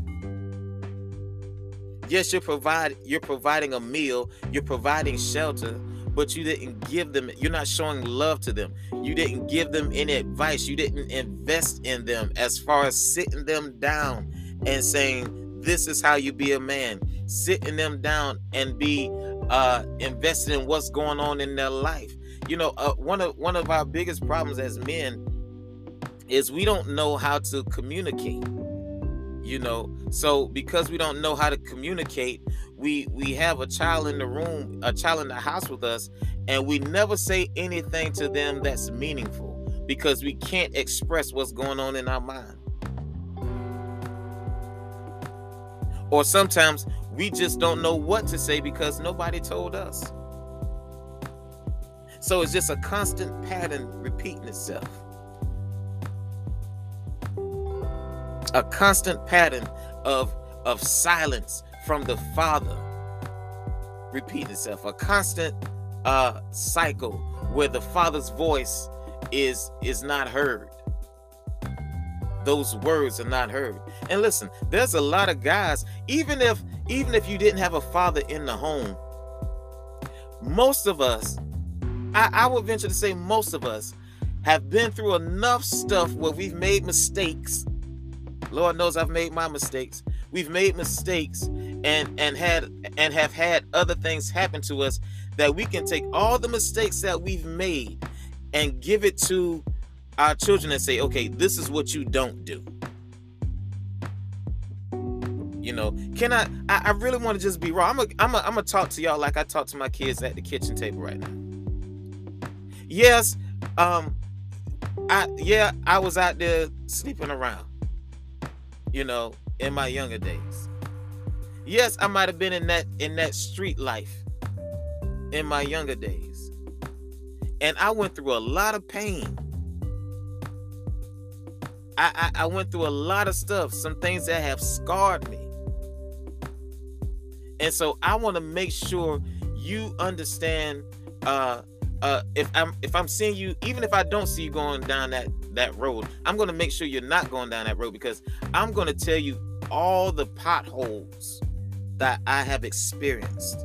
Yes, you're providing a meal, you're providing shelter, but you didn't give them, you're not showing love to them. You didn't give them any advice. You didn't invest in them as far as sitting them down and saying, this is how you be a man. Sitting them down and be invested in what's going on in their life. You know, one of our biggest problems as men is we don't know how to communicate. You know, so because we don't know how to communicate, we have a child in the room, a child in the house with us, and we never say anything to them that's meaningful because we can't express what's going on in our mind. Or sometimes we just don't know what to say because nobody told us. So it's just a constant pattern repeating itself. A constant pattern of silence from the father repeating itself. A constant cycle where the father's voice is not heard. Those words are not heard. And listen, there's a lot of guys, even if you didn't have a father in the home, most of us, I would venture to say most of us have been through enough stuff where we've made mistakes. Lord knows I've made my mistakes. We've made mistakes and have had other things happen to us that we can take all the mistakes that we've made and give it to our children and say, okay, this is what you don't do. You know, I really want to just be raw. I'm gonna talk to y'all like I talk to my kids at the kitchen table right now. Yes, I was out there sleeping around, you know, in my younger days. Yes, I might have been in that street life in my younger days. And I went through a lot of pain. I went through a lot of stuff, some things that have scarred me. And so I want to make sure you understand, if I'm seeing you, even if I don't see you going down that road, I'm going to make sure you're not going down that road, because I'm going to tell you all the potholes that I have experienced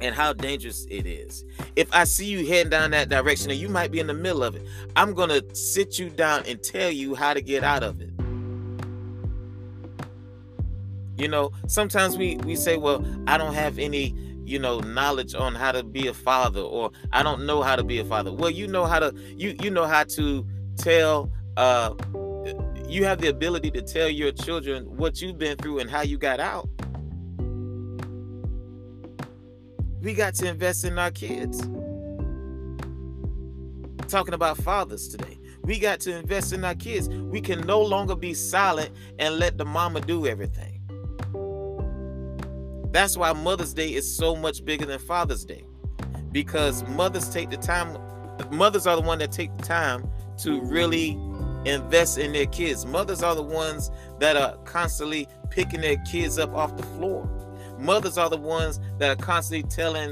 and how dangerous it is. If I see you heading down that direction and you might be in the middle of it, I'm going to sit you down and tell you how to get out of it. You know, sometimes we say, well, I don't have any, you know, knowledge on how to be a father, or I don't know how to be a father. Well, you know how to, you know how to tell, you have the ability to tell your children what you've been through and how you got out. We got to invest in our kids. Talking about fathers today. We got to invest in our kids. We can no longer be silent and let the mama do everything. That's why Mother's Day is so much bigger than Father's Day, because mothers are the ones that take the time to really invest in their kids. Mothers are the ones that are constantly picking their kids up off the floor. Mothers are the ones that are constantly telling,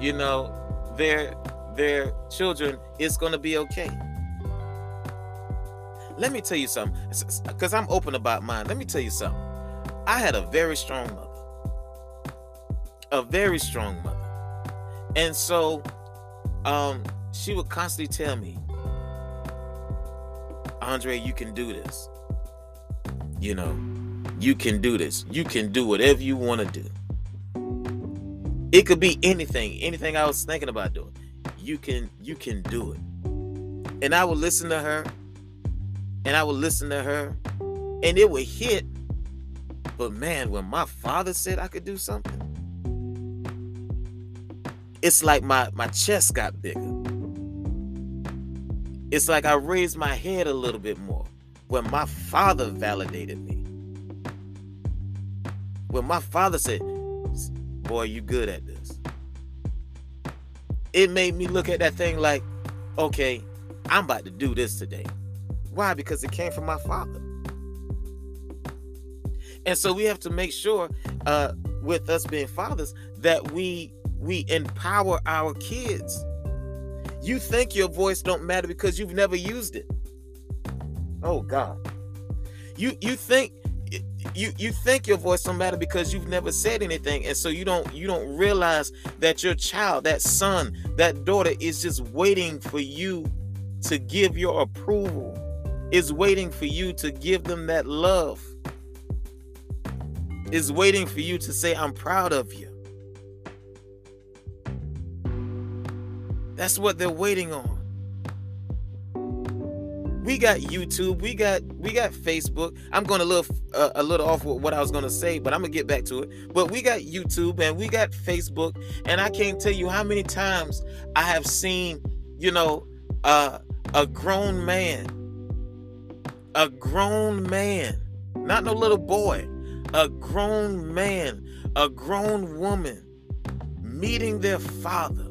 you know, their children it's going to be okay. Let me tell you something, because I'm open about mine. Let me tell you something. I had a very strong mother. A very strong mother. And so she would constantly tell me, Andre, you can do this. You know, you can do this. You can do whatever you want to do. It could be anything I was thinking about doing. You can do it. And I would listen to her. And it would hit. But man, when my father said I could do something, it's like my chest got bigger. It's like I raised my head a little bit more when my father validated me. When my father said, boy, you good at this. It made me look at that thing like, okay, I'm about to do this today. Why? Because it came from my father. And so we have to make sure, with us being fathers, that we empower our kids. You think your voice don't matter because you've never used it. Oh God. You think you think your voice don't matter because you've never said anything, and so you don't realize that your child, that son, that daughter is just waiting for you to give your approval, is waiting for you to give them that love, is waiting for you to say, I'm proud of you. That's what they're waiting on. We got YouTube, we got Facebook. I'm going a little off with what I was going to say, but I'm going to get back to it. But we got YouTube and we got Facebook, and I can't tell you how many times I have seen, a grown man, not no little boy, a grown man, a grown woman meeting their father.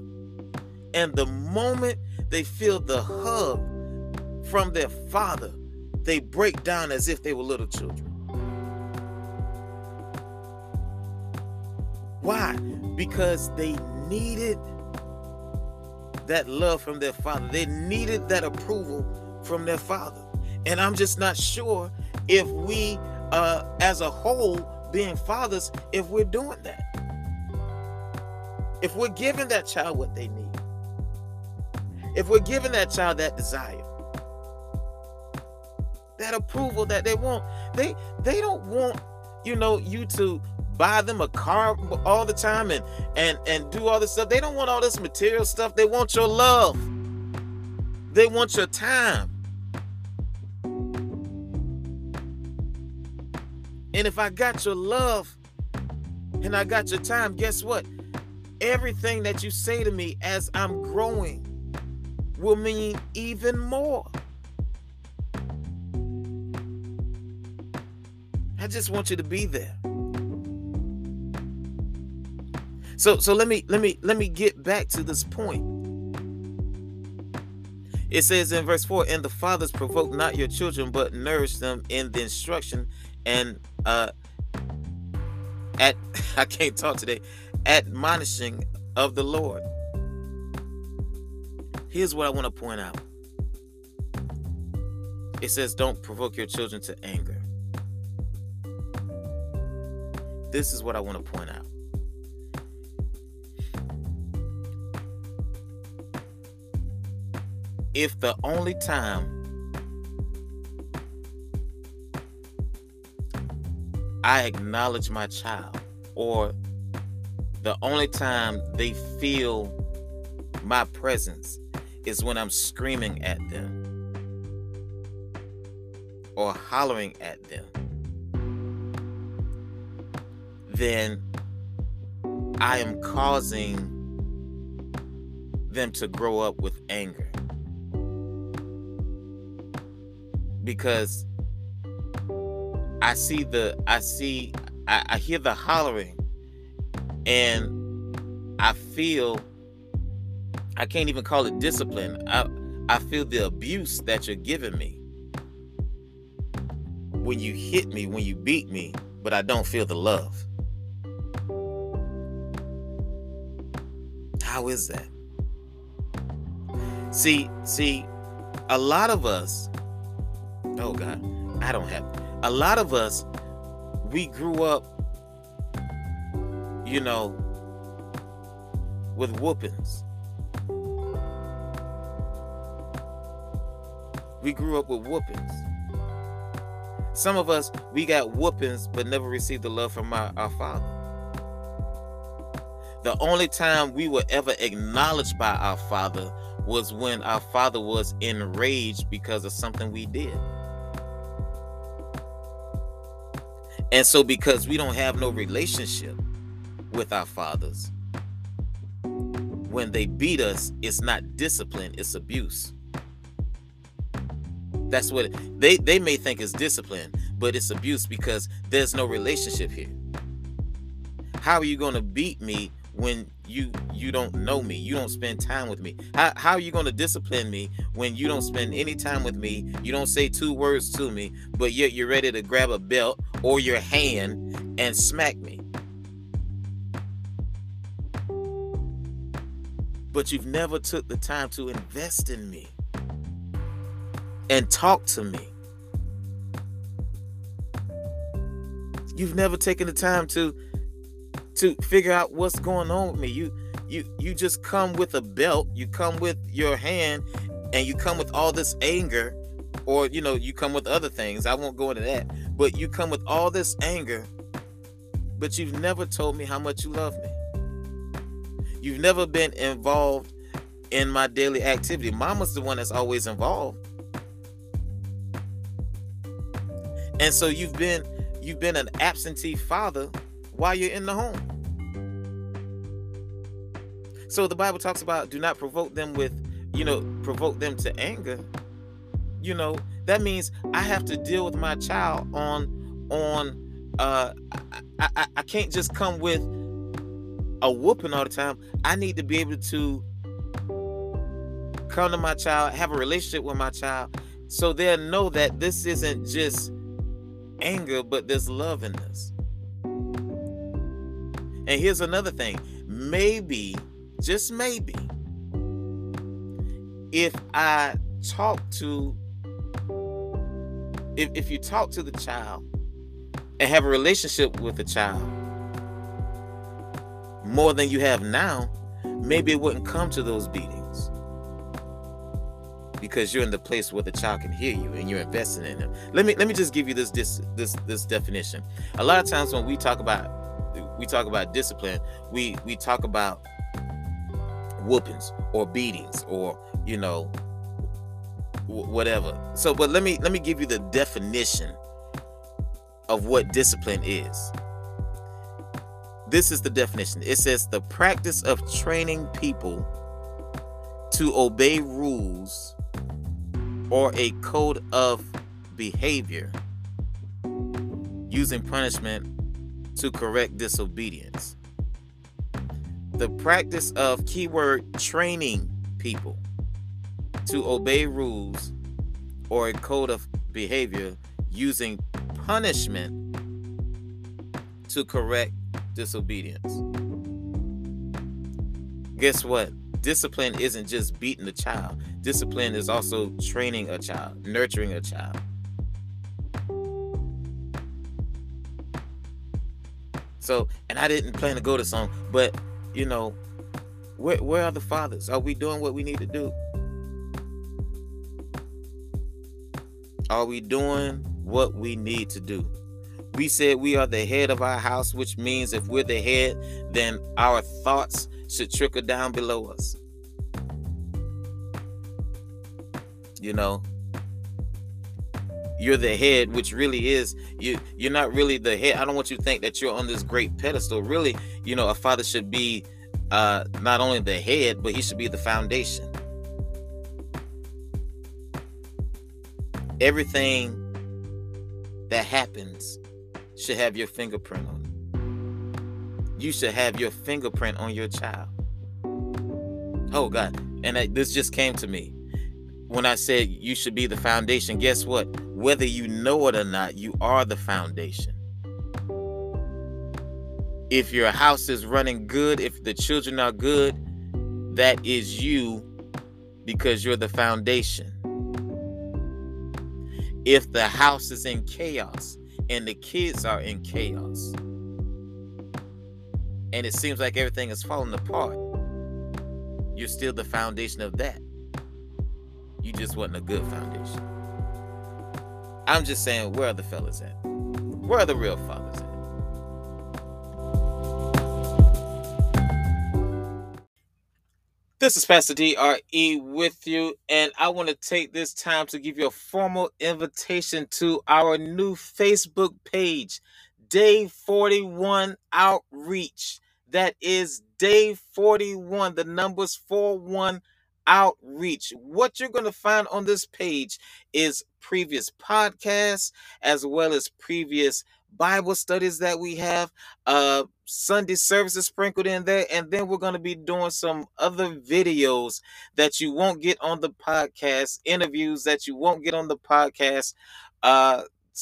And the moment they feel the hug from their father, they break down as if they were little children. Why? Because they needed that love from their father. They needed that approval from their father. And I'm just not sure if we, as a whole, being fathers, if we're doing that. If we're giving that child what they need. If we're giving that child that desire, that approval that they want. They don't want, you to buy them a car all the time and do all this stuff. They don't want all this material stuff. They want your love. They want your time. And if I got your love and I got your time, guess what? Everything that you say to me as I'm growing will mean even more. I just want you to be there. So let me get back to this point. It says in verse 4, and the fathers, provoke not your children, but nourish them in the instruction and admonishing of the Lord. Here's what I want to point out. It says, don't provoke your children to anger. This is what I want to point out. If the only time I acknowledge my child, or the only time they feel my presence is when I'm screaming at them or hollering at them, then I am causing them to grow up with anger. Because I hear the hollering and I feel, I can't even call it discipline. I feel the abuse that you're giving me when you hit me, when you beat me, but I don't feel the love. How is that? See, a lot of us, a lot of us, we grew up, with whoopings. We grew up with whoopings. Some of us, we got whoopings, but never received the love from our father. The only time we were ever acknowledged by our father was when our father was enraged because of something we did. And so because we don't have no relationship with our fathers, when they beat us, it's not discipline, it's abuse. That's what they may think is discipline, but it's abuse because there's no relationship here. How are you going to beat me when you don't know me, you don't spend time with me? How are you going to discipline me when you don't spend any time with me, you don't say two words to me, but yet you're ready to grab a belt or your hand and smack me? But you've never took the time to invest in me and talk to me. You've never taken the time to figure out what's going on with me. You just come with a belt, you come with your hand, and you come with all this anger, or, you know, you come with other things. I won't go into that, but you come with all this anger, but you've never told me how much you love me. You've never been involved in my daily activity. Mama's the one that's always involved. And so you've been an absentee father while you're in the home. So the Bible talks about do not provoke them with, you know, provoke them to anger. You know, that means I have to deal with my child I can't just come with a whooping all the time. I need to be able to come to my child, have a relationship with my child, so they'll know that this isn't just anger, but there's love in this. And here's another thing. Maybe, just maybe, if you talk to the child and have a relationship with the child more than you have now, maybe it wouldn't come to those beatings, because you're in the place where the child can hear you and you're investing in them. Let me just give you this definition. A lot of times when we talk about discipline, we talk about whoopings or beatings or, you know, whatever. So, but let me give you the definition of what discipline is. This is the definition. It says the practice of training people to obey rules or a code of behavior using punishment to correct disobedience. The practice of, keyword, training people to obey rules or a code of behavior using punishment to correct disobedience. Guess what? Discipline isn't just beating a child. Discipline is also training a child, nurturing a child. So, and I didn't plan to go to song, but, you know, where are the fathers? Are we doing what we need to do? Are we doing what we need to do? We said we are the head of our house, which means if we're the head, then our thoughts should trickle down below us. You know, you're the head, which really is, you're not really the head. I don't want you to think that you're on this great pedestal. Really, you know, a father should be not only the head, but he should be the foundation. Everything that happens should have your fingerprint on it. You should have your fingerprint on your child. Oh God, and this just came to me. When I said you should be the foundation, guess what? Whether you know it or not, you are the foundation. If your house is running good, if the children are good, that is you, because you're the foundation. If the house is in chaos and the kids are in chaos and it seems like everything is falling apart, you're still the foundation of that. You just wasn't a good foundation. I'm just saying, where are the fellas at? Where are the real fathers at? This is Pastor D.R.E. with you, and I want to take this time to give you a formal invitation to our new Facebook page, Day 41 Outreach. That is Day 41, the numbers 41 Outreach. What you're going to find on this page is previous podcasts, as well as previous Bible studies that we have, Sunday services sprinkled in there, and then we're going to be doing some other videos that you won't get on the podcast, interviews that you won't get on the podcast,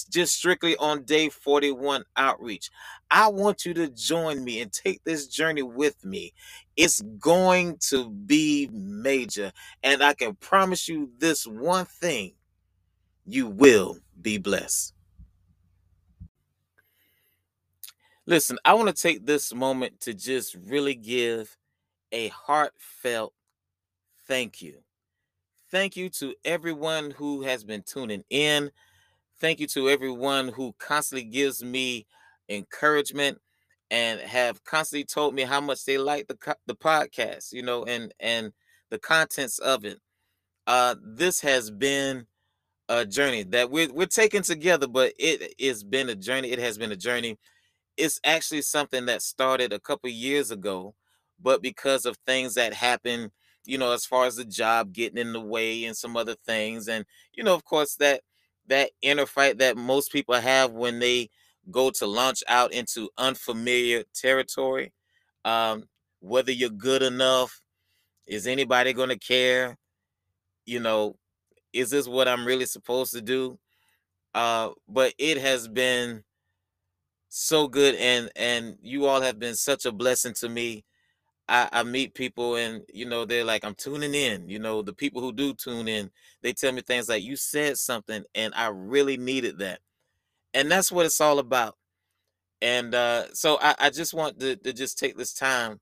just strictly on Day 41 Outreach. I want you to join me and take this journey with me. It's going to be major. And I can promise you this one thing: you will be blessed. Listen, I want to take this moment to just really give a heartfelt thank you. Thank you to everyone who has been tuning in. Thank you to everyone who constantly gives me encouragement and have constantly told me how much they like the podcast, you know, and the contents of it. This has been a journey that we're taking together, but it has been a journey. It has been a journey. It's actually something that started a couple years ago, but because of things that happened, you know, as far as the job getting in the way and some other things. And, you know, of course, that inner fight that most people have when they go to launch out into unfamiliar territory, whether you're good enough, is anybody going to care? You know, is this what I'm really supposed to do? But it has been so good, and you all have been such a blessing to me. I meet people and, you know, they're like, I'm tuning in. You know, the people who do tune in, they tell me things like, you said something and I really needed that. And that's what it's all about. And so I just want to just take this time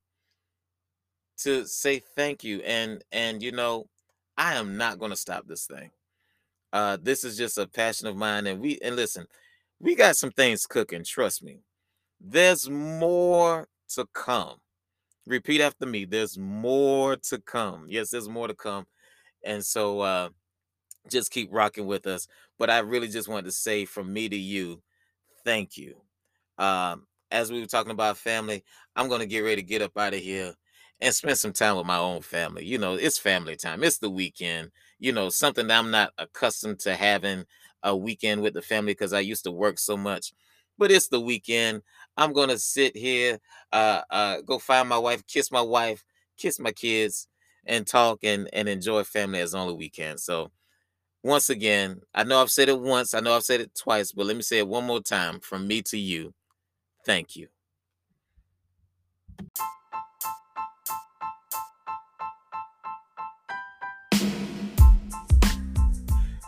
to say thank you. And you know, I am not going to stop this thing. This is just a passion of mine. And listen, we got some things cooking. Trust me. There's more to come. Repeat after me. There's more to come. Yes, there's more to come. And so just keep rocking with us. But I really just wanted to say from me to you, thank you. As we were talking about family, I'm going to get ready to get up out of here and spend some time with my own family. You know, it's family time. It's the weekend. You know, something that I'm not accustomed to having a weekend with the family because I used to work so much. But it's the weekend. I'm going to sit here, go find my wife, kiss my kids, and talk and enjoy family as only we can. So once again, I know I've said it once. I know I've said it twice, but let me say it one more time. From me to you, thank you.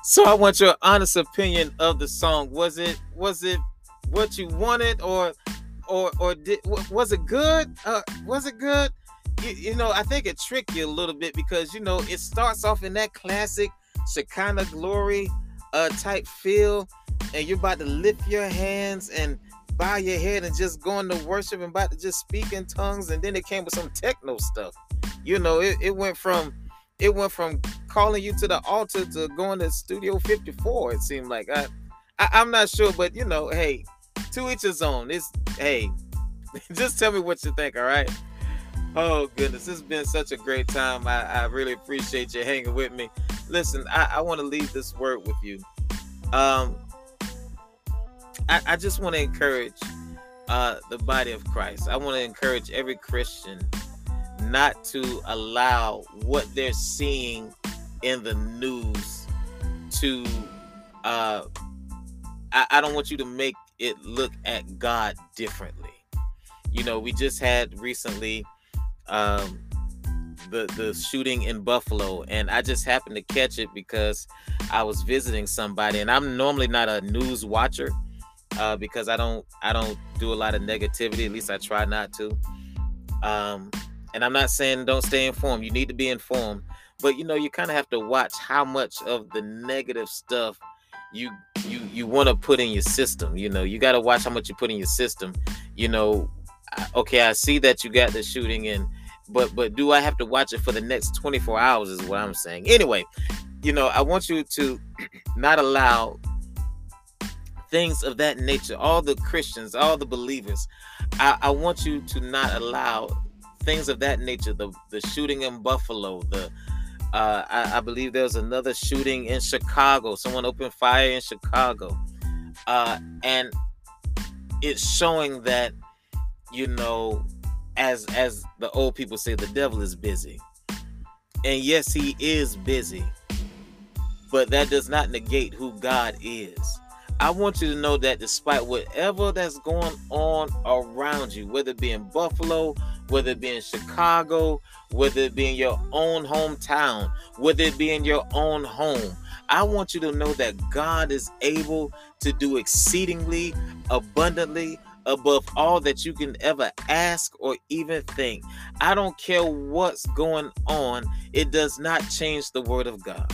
So I want your honest opinion of the song. Was it what you wanted, or was it good? You know, I think it tricked you a little bit because, you know, it starts off in that classic Shekinah Glory type feel, and you're about to lift your hands and bow your head and just go into worship and about to just speak in tongues, and then it came with some techno stuff. You know, it went from calling you to the altar to going to Studio 54, it seemed like. I'm not sure, but, you know, hey, to each his own. Just tell me what you think, all right? Oh, goodness, it's been such a great time. I really appreciate you hanging with me. Listen, I want to leave this word with you. I just want to encourage the body of Christ. I want to encourage every Christian not to allow what they're seeing in the news to I don't want you to make it look at God differently. You know, we just had recently the shooting in Buffalo, and I just happened to catch it because I was visiting somebody, and I'm normally not a news watcher because I don't do a lot of negativity, at least I try not to. And I'm not saying don't stay informed. You need to be informed. But, you know, you kind of have to watch how much of the negative stuff you want to put in your system. You know, you got to watch how much you put in your system. You know, okay, I see that you got the shooting in, but do I have to watch it for the next 24 hours is what I'm saying. Anyway, you know, I want you to not allow things of that nature. All the Christians, all the believers, I want you to not allow things of that nature, the shooting in Buffalo, I believe there was another shooting in Chicago. Someone opened fire in Chicago. And it's showing that, you know, as the old people say, the devil is busy. And yes, he is busy, but that does not negate who God is. I want you to know that despite whatever that's going on around you, whether it be in Buffalo, whether it be in Chicago, whether it be in your own hometown, whether it be in your own home, I want you to know that God is able to do exceedingly, abundantly, above all that you can ever ask or even think. I don't care what's going on. It does not change the word of God.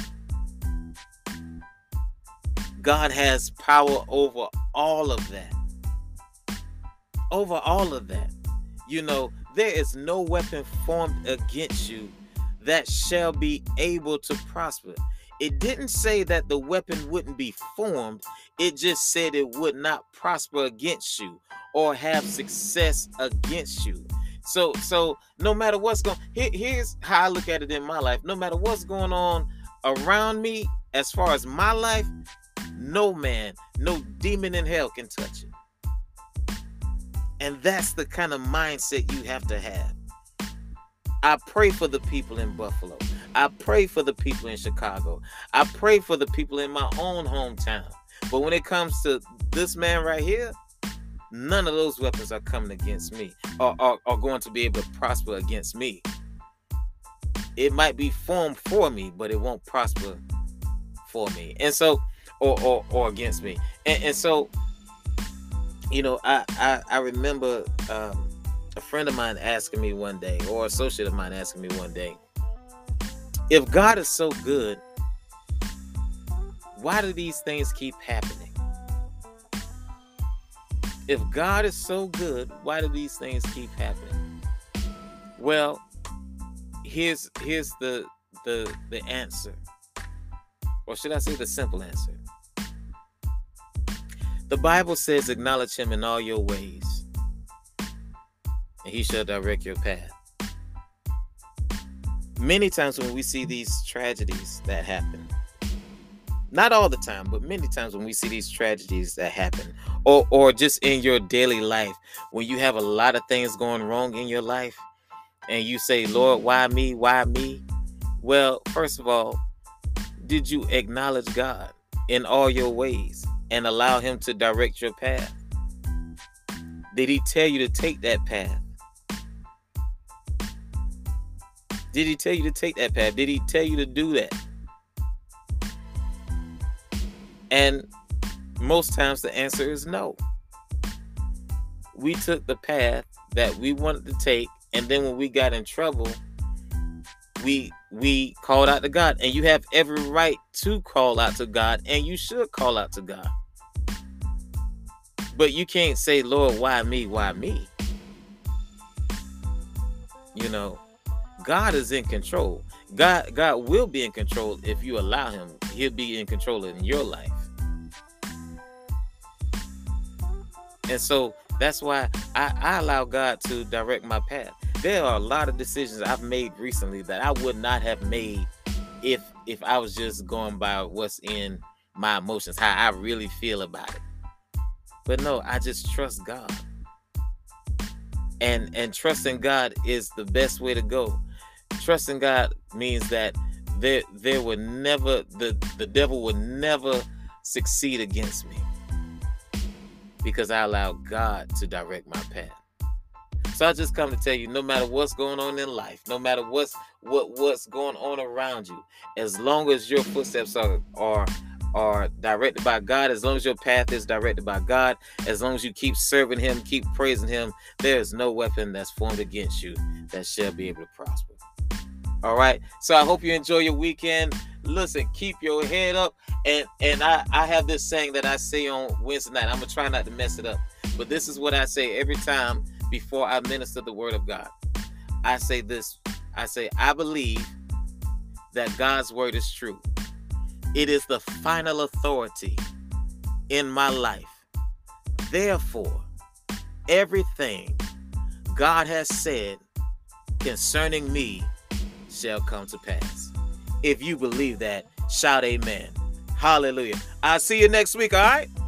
God has power over all of that. Over all of that. You know, there is no weapon formed against you that shall be able to prosper. It didn't say that the weapon wouldn't be formed. It just said it would not prosper against you or have success against you. So no matter what's going on, here's how I look at it in my life. No matter what's going on around me, as far as my life, no man, no demon in hell can touch it. And that's the kind of mindset you have to have. I pray for the people in Buffalo. I pray for the people in Chicago. I pray for the people in my own hometown. But when it comes to this man right here, none of those weapons are coming against me or are going to be able to prosper against me. It might be formed for me, but it won't prosper for me. And so, or against me. And so, you know, I remember... a friend of mine asking me one day, or an associate of mine asking me one day, if God is so good, why do these things keep happening? If God is so good, why do these things keep happening? Well, here's the answer. Or should I say the simple answer? The Bible says, acknowledge him in all your ways, and he shall direct your path. Many times when we see these tragedies that happen, not all the time, but many times when we see these tragedies that happen, or just in your daily life, when you have a lot of things going wrong in your life, and you say, Lord, why me? Why me? Well, first of all, did you acknowledge God in all your ways and allow him to direct your path? Did he tell you to take that path? Did he tell you to take that path? Did he tell you to do that? And most times the answer is no. We took the path that we wanted to take, and then when we got in trouble, we called out to God. And you have every right to call out to God, and you should call out to God. But you can't say, Lord, why me? Why me? You know, God is in control. God will be in control if you allow him. He'll be in control in your life. And so that's why I allow God to direct my path. There are a lot of decisions I've made recently that I would not have made if I was just going by what's in my emotions, how I really feel about it. But no, I just trust God. And trusting God is the best way to go. Trusting God means that there will never, the devil will never succeed against me, because I allow God to direct my path. So I just come to tell you, no matter what's going on in life, no matter what's going on around you, as long as your footsteps are directed by God, as long as your path is directed by God, as long as you keep serving him, keep praising him, there is no weapon that's formed against you that shall be able to prosper. All right. So I hope you enjoy your weekend. Listen, keep your head up. And I have this saying that I say on Wednesday night. I'm going to try not to mess it up, but this is what I say every time before I minister the word of God. I say this. I say, I believe that God's word is true. It is the final authority in my life. Therefore, everything God has said concerning me shall come to pass. If you believe that, shout amen. Hallelujah. I'll see you next week, all right?